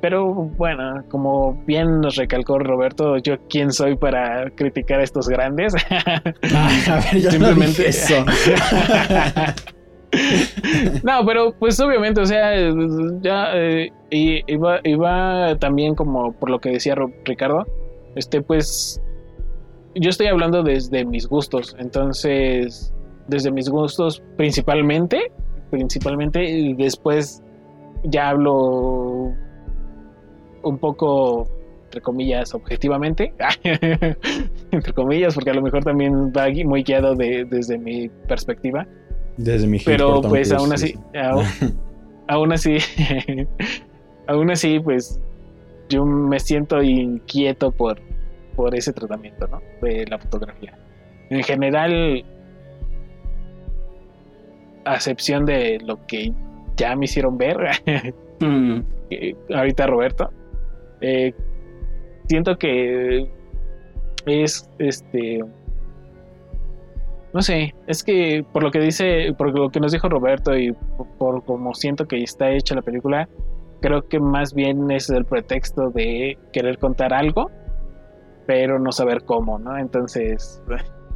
Pero bueno, como bien nos recalcó Roberto, yo quién soy para criticar a estos grandes. Ay, a ver, yo simplemente no eso. No, pero pues obviamente, o sea, ya eh, iba, iba también como por lo que decía Ricardo, este, pues yo estoy hablando desde mis gustos, entonces desde mis gustos principalmente, principalmente y después ya hablo un poco, entre comillas, objetivamente, entre comillas, porque a lo mejor también va muy guiado de, desde mi perspectiva. Desde mi Pero pues aún así, aún, aún así, aún así, pues yo me siento inquieto por, por ese tratamiento, ¿no? De la fotografía. En general, a excepción de lo que ya me hicieron ver mm. ahorita Roberto, eh, siento que es este no sé, es que por lo que dice, por lo que nos dijo Roberto y por, por como siento que está hecha la película, creo que más bien es el pretexto de querer contar algo pero no saber cómo, ¿no? Entonces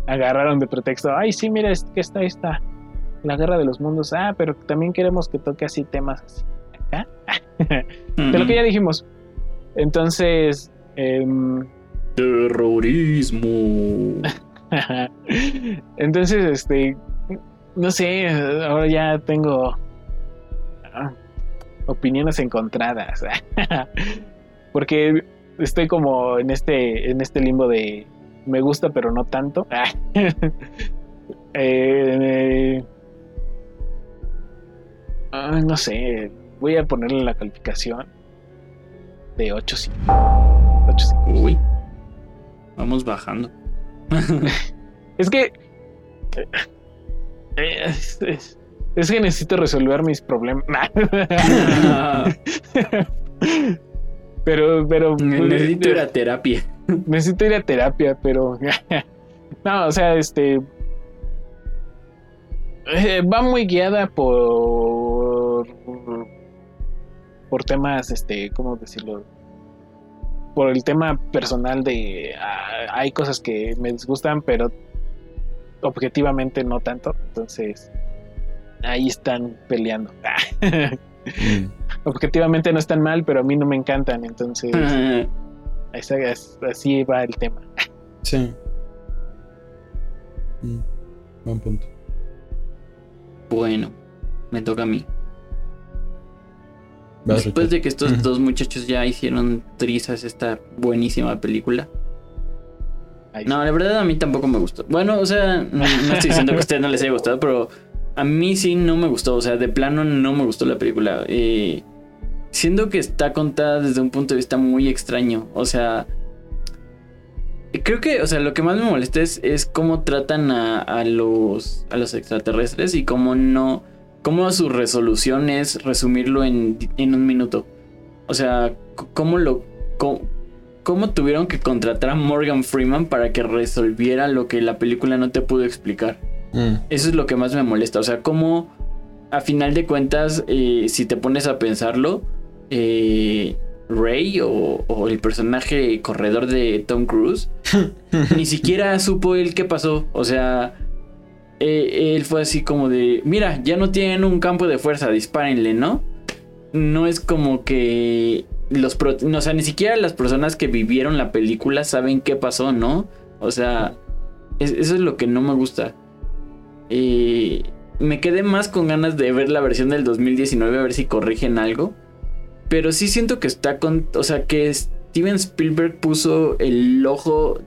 agarraron de pretexto, ay sí, mira, es que está esta La Guerra de los Mundos, ah, pero también queremos que toque así temas así, acá, de lo que ya dijimos. Entonces, eh, terrorismo. Entonces, este, no sé, ahora ya tengo ah, opiniones encontradas, porque estoy como en este, en este limbo de me gusta pero no tanto. Eh, Uh, no sé, voy a ponerle la calificación de ocho cinco. Uy, vamos bajando. Es que es, es, es que necesito resolver mis problemas. Pero, pero necesito ir a terapia. Necesito ir a terapia, pero no, o sea, este eh, va muy guiada por por temas, este, ¿cómo decirlo? Por el tema personal de uh, hay cosas que me disgustan, pero objetivamente no tanto. Entonces, ahí están peleando. mm. Objetivamente no están mal, pero a mí no me encantan. Entonces, mm. esa, es, así va el tema. Sí. Mm. Buen punto. Bueno, me toca a mí. Después de que estos dos muchachos ya hicieron trizas esta buenísima película. No, la verdad a mí tampoco me gustó. Bueno, o sea, no, no estoy diciendo que a ustedes no les haya gustado, pero a mí sí no me gustó. O sea, de plano no me gustó la película. Eh, siendo que está contada desde un punto de vista muy extraño. O sea, creo que, o sea, lo que más me molesta es, es cómo tratan a, a, los, a los extraterrestres y cómo no... Cómo su resolución es resumirlo en, en un minuto. O sea, cómo lo cómo, cómo tuvieron que contratar a Morgan Freeman para que resolviera lo que la película no te pudo explicar. Mm. Eso es lo que más me molesta. O sea, cómo a final de cuentas, eh, si te pones a pensarlo, eh, Ray o, o el personaje corredor de Tom Cruise, ni siquiera supo él qué pasó. O sea... eh, él fue así como de, mira, ya no tienen un campo de fuerza, dispárenle, ¿no? No es como que los pro- no, o sea, ni siquiera las personas que vivieron la película saben qué pasó, ¿no? O sea, es, eso es lo que no me gusta. Eh, me quedé más con ganas de ver la versión del dos mil diecinueve, a ver si corrigen algo. Pero sí siento que está con... O sea, que Steven Spielberg puso el ojo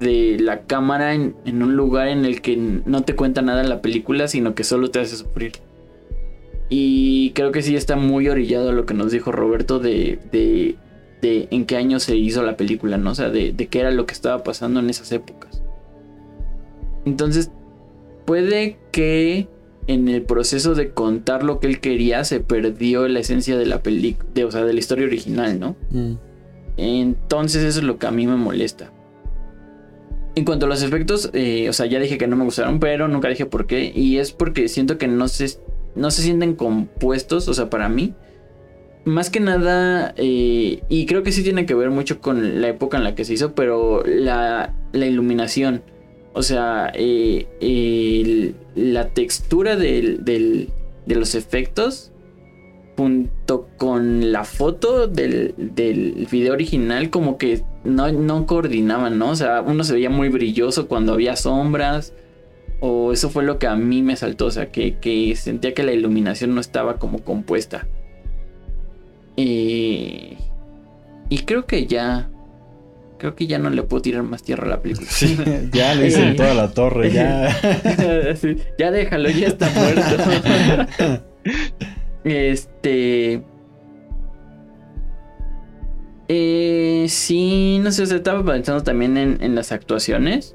de la cámara en, en un lugar en el que no te cuenta nada en la película, sino que solo te hace sufrir. Y creo que sí está muy orillado a lo que nos dijo Roberto de, de, de en qué año se hizo la película, ¿no? O sea, de, de qué era lo que estaba pasando en esas épocas. Entonces, puede que en el proceso de contar lo que él quería se perdió la esencia de la película, o sea, de la historia original, ¿no? Mm. Entonces, eso es lo que a mí me molesta. En cuanto a los efectos, eh, o sea, ya dije que no me gustaron, pero nunca dije por qué. Y es porque siento que no se... no se sienten compuestos, o sea, para mí. Más que nada, eh, y creo que sí tiene que ver mucho con la época en la que se hizo, pero la, la iluminación, o sea, eh, eh, la textura del, del, de los efectos, junto con la foto del, del video original, como que no, no coordinaban, ¿no? O sea, uno se veía muy brilloso cuando había sombras. O eso fue lo que a mí me saltó, o sea, que, que sentía que la iluminación no estaba como compuesta. Eh, y creo que ya... Creo que ya no le puedo tirar más tierra a la película. Sí, ya le hice toda la torre, ya. Sí, ya déjalo, ya está muerto. Este... Eh, sí, no sé, o sea, estaba pensando también en, en las actuaciones.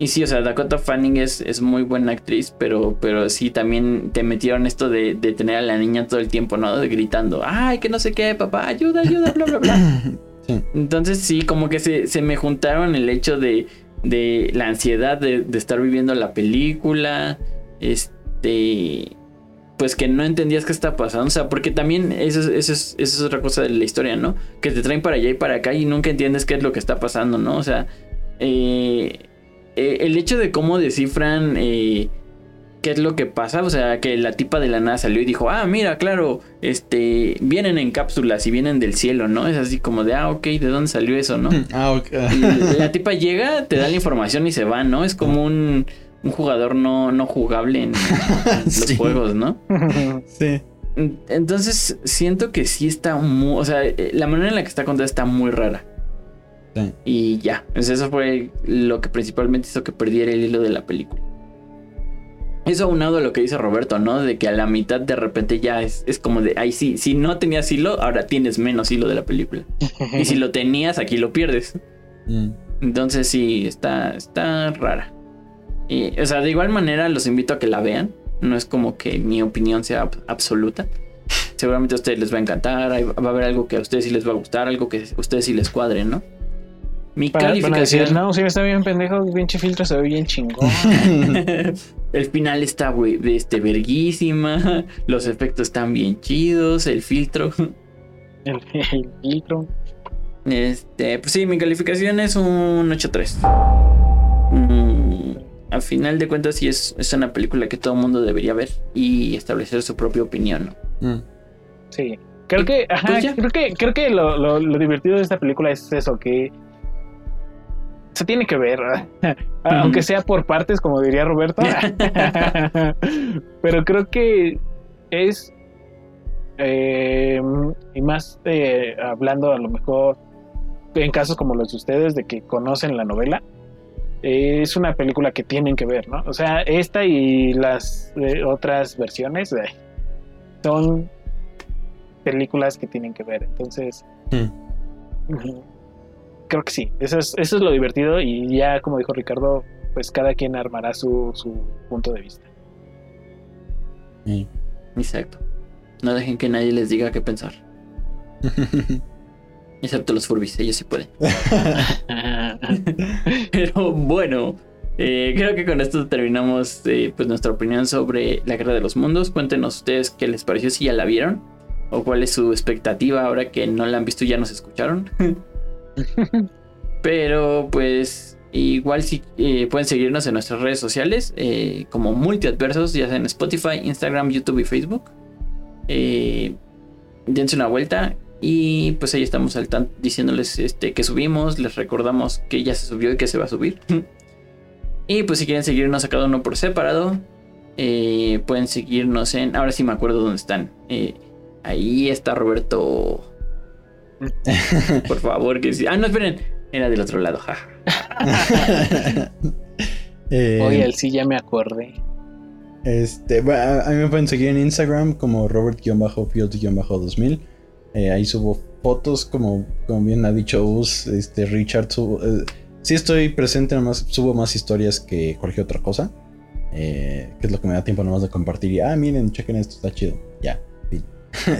Y sí, o sea, Dakota Fanning es, es muy buena actriz, pero, pero sí también te metieron esto de, de tener a la niña todo el tiempo, ¿no? De gritando, ay, que no sé qué, papá, ayuda, ayuda, bla, bla, bla. Sí. Entonces sí, como que se, se me juntaron el hecho de, de la ansiedad de, de estar viviendo la película, este, pues que no entendías qué está pasando, o sea, porque también eso, eso, es, eso es otra cosa de la historia, ¿no? Que te traen para allá y para acá y nunca entiendes qué es lo que está pasando, ¿no? O sea, eh... Eh, el hecho de cómo descifran eh, qué es lo que pasa, o sea, que la tipa de la nada salió y dijo, ah, mira, claro, este, vienen en cápsulas y vienen del cielo, ¿no? Es así como de, ah, ok, ¿de dónde salió eso, no? Ah, ok. Y la tipa llega, te da la información y se va, ¿no? Es como un, un jugador no, no jugable en, en los sí. juegos, ¿no? Sí. Entonces, siento que sí está muy, o sea, la manera en la que está contada está muy rara. Sí. Y ya, pues eso fue lo que principalmente hizo que perdiera el hilo de la película. Eso aunado a lo que dice Roberto, ¿no? De que a la mitad de repente ya es, es como de, ay sí, si no tenías hilo, ahora tienes menos hilo de la película. Y si lo tenías, aquí lo pierdes. Mm. Entonces sí, está, está rara. Y, o sea, de igual manera los invito a que la vean. No es como que mi opinión sea absoluta. Seguramente a ustedes les va a encantar, va a haber algo que a ustedes sí les va a gustar, algo que a ustedes sí les cuadre, ¿no? Mi para, calificación. Para decir, no, sí, está bien pendejo, pinche filtro, se ve bien chingón. El final está wey, este, verguísima. Los efectos están bien chidos. El filtro. El, el filtro. Este, pues sí, mi calificación es un ocho tres. Mm, al final de cuentas, sí es, es una película que todo el mundo debería ver y establecer su propia opinión, ¿no? Mm. Sí. Creo que, ajá, pues creo que, creo que lo, lo, lo divertido de esta película es eso, que se tiene que ver, ¿verdad? Aunque sea por partes, como diría Roberto. Pero creo que es, eh, y más eh, hablando a lo mejor en casos como los de ustedes, de que conocen la novela, eh, es una película que tienen que ver, ¿no? O sea, esta y las eh, otras versiones eh, son películas que tienen que ver. Entonces... Mm. Uh-huh. Creo que sí, eso es, eso es lo divertido y ya como dijo Ricardo, pues cada quien armará su, su punto de vista. Sí. Exacto. No dejen que nadie les diga qué pensar. Excepto los furbis, ellos sí pueden. Pero bueno, eh, creo que con esto terminamos eh, pues nuestra opinión sobre La Guerra de los Mundos. Cuéntenos ustedes qué les pareció, si ya la vieron o cuál es su expectativa ahora que no la han visto y ya nos escucharon. Pero pues Igual si eh, pueden seguirnos en nuestras redes sociales eh, como Multiadversos, ya sea en Spotify, Instagram, YouTube y Facebook. Eh, dense una vuelta y pues ahí estamos al tanto diciéndoles este, que subimos, les recordamos que ya se subió y que se va a subir. Y pues si quieren seguirnos a cada uno por separado, eh, pueden seguirnos en... Ahora sí me acuerdo dónde están. Eh, ahí está Roberto. Por favor, que sí. Ah, no, esperen. Era del otro lado, jaja. eh, Oye, él sí ya me acordé. Este, bueno, a mí me pueden seguir en Instagram como Robert-Field dos mil. Eh, ahí subo fotos, como, como bien ha dicho Us, este, Richard. Subo, eh, sí estoy presente, nomás subo más historias que cualquier otra cosa. Eh, que es lo que me da tiempo nomás de compartir. Y, ah, miren, chequen esto, está chido. Ya.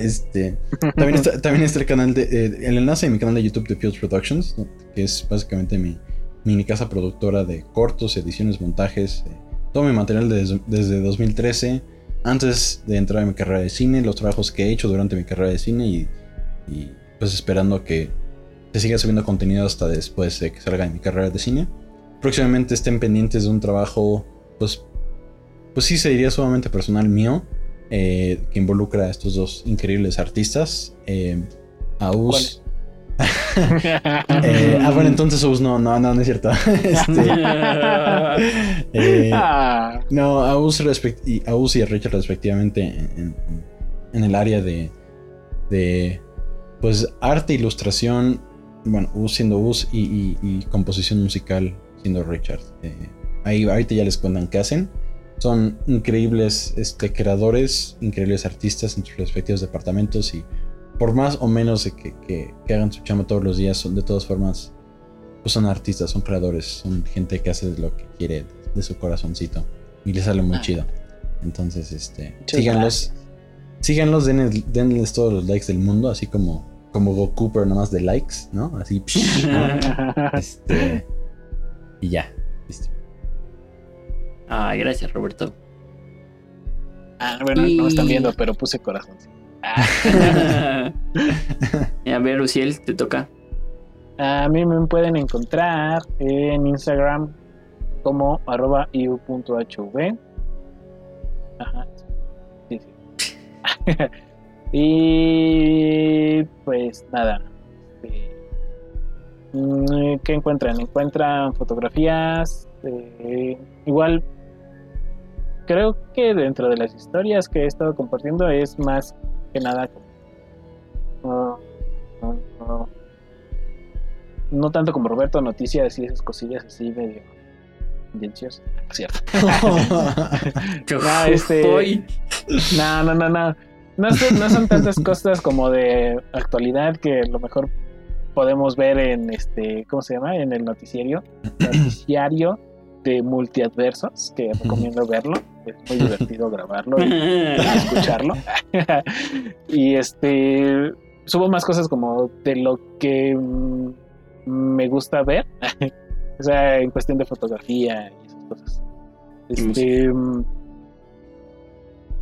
Este, también, está, también está el canal de eh, el enlace de mi canal de YouTube de Fields Productions, que es básicamente mi mini casa productora de cortos, ediciones, montajes, eh, todo mi material de, desde dos mil trece, antes de entrar a mi carrera de cine, los trabajos que he hecho durante mi carrera de cine y, y pues esperando que se siga subiendo contenido hasta después de que salga de mi carrera de cine. Próximamente estén pendientes de un trabajo pues, pues sí se diría sumamente personal mío. Eh, que involucra a estos dos increíbles artistas. Eh, a Us. eh, ah, bueno, entonces Us no, no, no, no es cierto. este, eh, no, a Us, respect- y, a Us y a Richard, respectivamente, en, en, en el área de, de pues arte, ilustración. Bueno, Us siendo Us y, y, y composición musical siendo Richard. Eh, ahí ahorita ya les cuentan qué hacen. Son increíbles este, creadores, increíbles artistas en sus respectivos departamentos y por más o menos que, que, que hagan su chamba todos los días, son de todas formas, pues son artistas, son creadores, son gente que hace lo que quiere de su corazoncito y les sale muy chido. Entonces, este, síganlos, síganlos, denles, denles todos los likes del mundo, así como, como Goku, pero nomás de likes, ¿no? Así, psh, ¿no? Este, y ya, listo. Ah, gracias, Roberto. Ah, bueno, y... no me están viendo, pero puse corazón. Ah. A ver, Luciel, te toca. A mí me pueden encontrar en Instagram como arroba i u punto h v. Ajá. Sí, sí. Y pues nada. ¿Qué encuentran? Encuentran fotografías. Eh, igual. Creo que dentro de las historias que he estado compartiendo es más que nada como, uh, uh, uh, no tanto como Roberto, noticias y esas cosillas así medio tendenciosas, cierto. no, este, no, no, no, no, no son, no son tantas cosas como de actualidad que a lo mejor podemos ver en este, ¿cómo se llama? En el noticiario, noticiario de Multiadversos, que recomiendo verlo. Es muy divertido grabarlo y, y escucharlo. Y este subo más cosas como de lo que mm, me gusta ver. O sea, en cuestión de fotografía y esas cosas. Este, mm.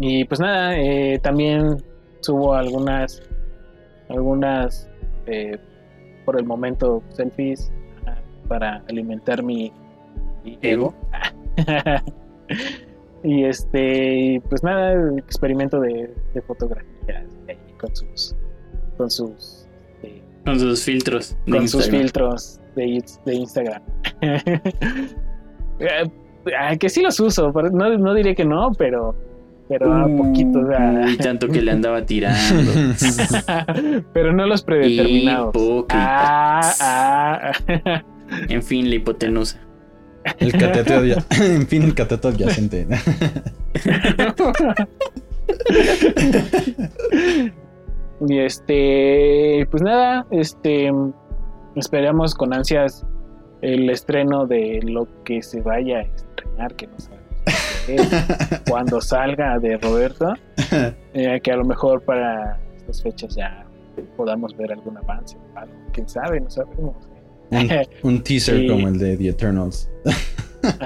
Y pues nada, eh, también subo algunas, algunas eh, por el momento selfies para alimentar mi ego. Y este, pues nada, experimento de, de fotografías ahí con sus con sus eh, con sus filtros de con Instagram. Sus filtros de, de Instagram. Que sí los uso, no, no diré que no, pero pero uh, a poquito, o sea, y tanto que le andaba tirando. Pero no los predeterminados. Ah, ah. En fin, la hipotenusa. El cateto ya. En fin, el cateto adyacente. Y este, pues nada, este, esperamos con ansias el estreno de lo que se vaya a estrenar, que no sabemos cuando salga, de Roberto, eh, que a lo mejor para estas fechas ya podamos ver algún avance, algo, quién sabe, no sabemos. Un, un teaser sí. Como el de The Eternals.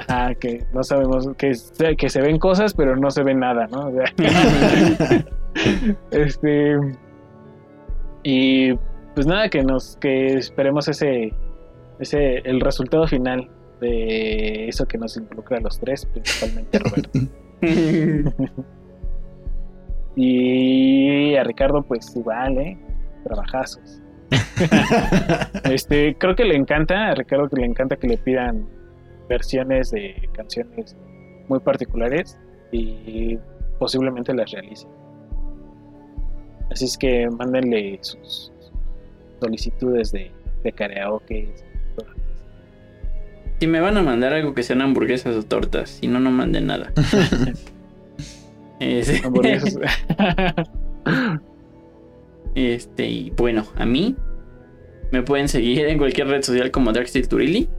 Ajá, que no sabemos, que, que se ven cosas, pero no se ve nada, ¿no? O sea, este, y pues nada, que nos que esperemos ese, ese el resultado final de eso que nos involucra a los tres, principalmente a Roberto. Y a Ricardo, pues igual, ¿eh? Trabajazos. Este, creo que le encanta, a Ricardo que le encanta que le pidan versiones de canciones muy particulares y posiblemente las realice. Así es que mándenle sus solicitudes de, de karaoke. Si me van a mandar algo que sean hamburguesas o tortas, si no, no manden nada. Este, hamburguesas. Este, y bueno, a mí me pueden seguir en cualquier red social como Draxit Turilli.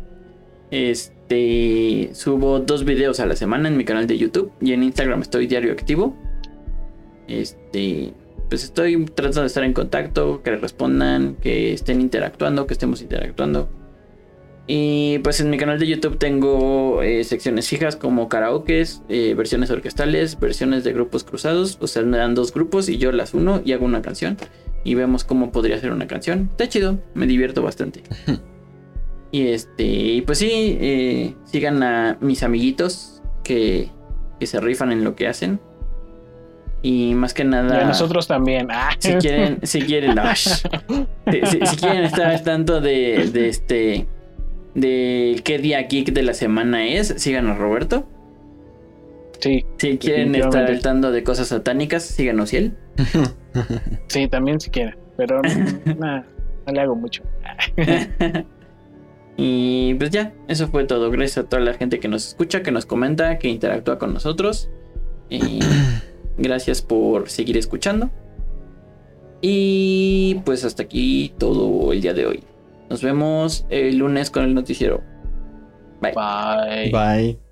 Este, subo dos videos a la semana en mi canal de YouTube y en Instagram estoy diario activo. Este, pues estoy tratando de estar en contacto, que respondan, que estén interactuando, que estemos interactuando. Y pues en mi canal de YouTube tengo eh, secciones fijas como karaokes, eh, versiones orquestales, versiones de grupos cruzados. O sea, me dan dos grupos y yo las uno y hago una canción. Y vemos cómo podría ser una canción. Está chido, me divierto bastante. Y este, pues sí, eh, sigan a mis amiguitos que, que se rifan en lo que hacen. Y más que nada... Y a nosotros también. Ah. Si quieren, si quieren, no. si, si, si quieren estar al tanto de, de este... de qué día geek de la semana es, síganos Roberto. Sí. Si quieren estar al tanto de cosas satánicas, síganos él. Sí, también si quieren, pero nada, no le hago mucho. Y pues ya, eso fue todo. Gracias a toda la gente que nos escucha, que nos comenta, que interactúa con nosotros. Y gracias por seguir escuchando. Y pues hasta aquí todo el día de hoy. Nos vemos el lunes con el noticiero. Bye. Bye. Bye.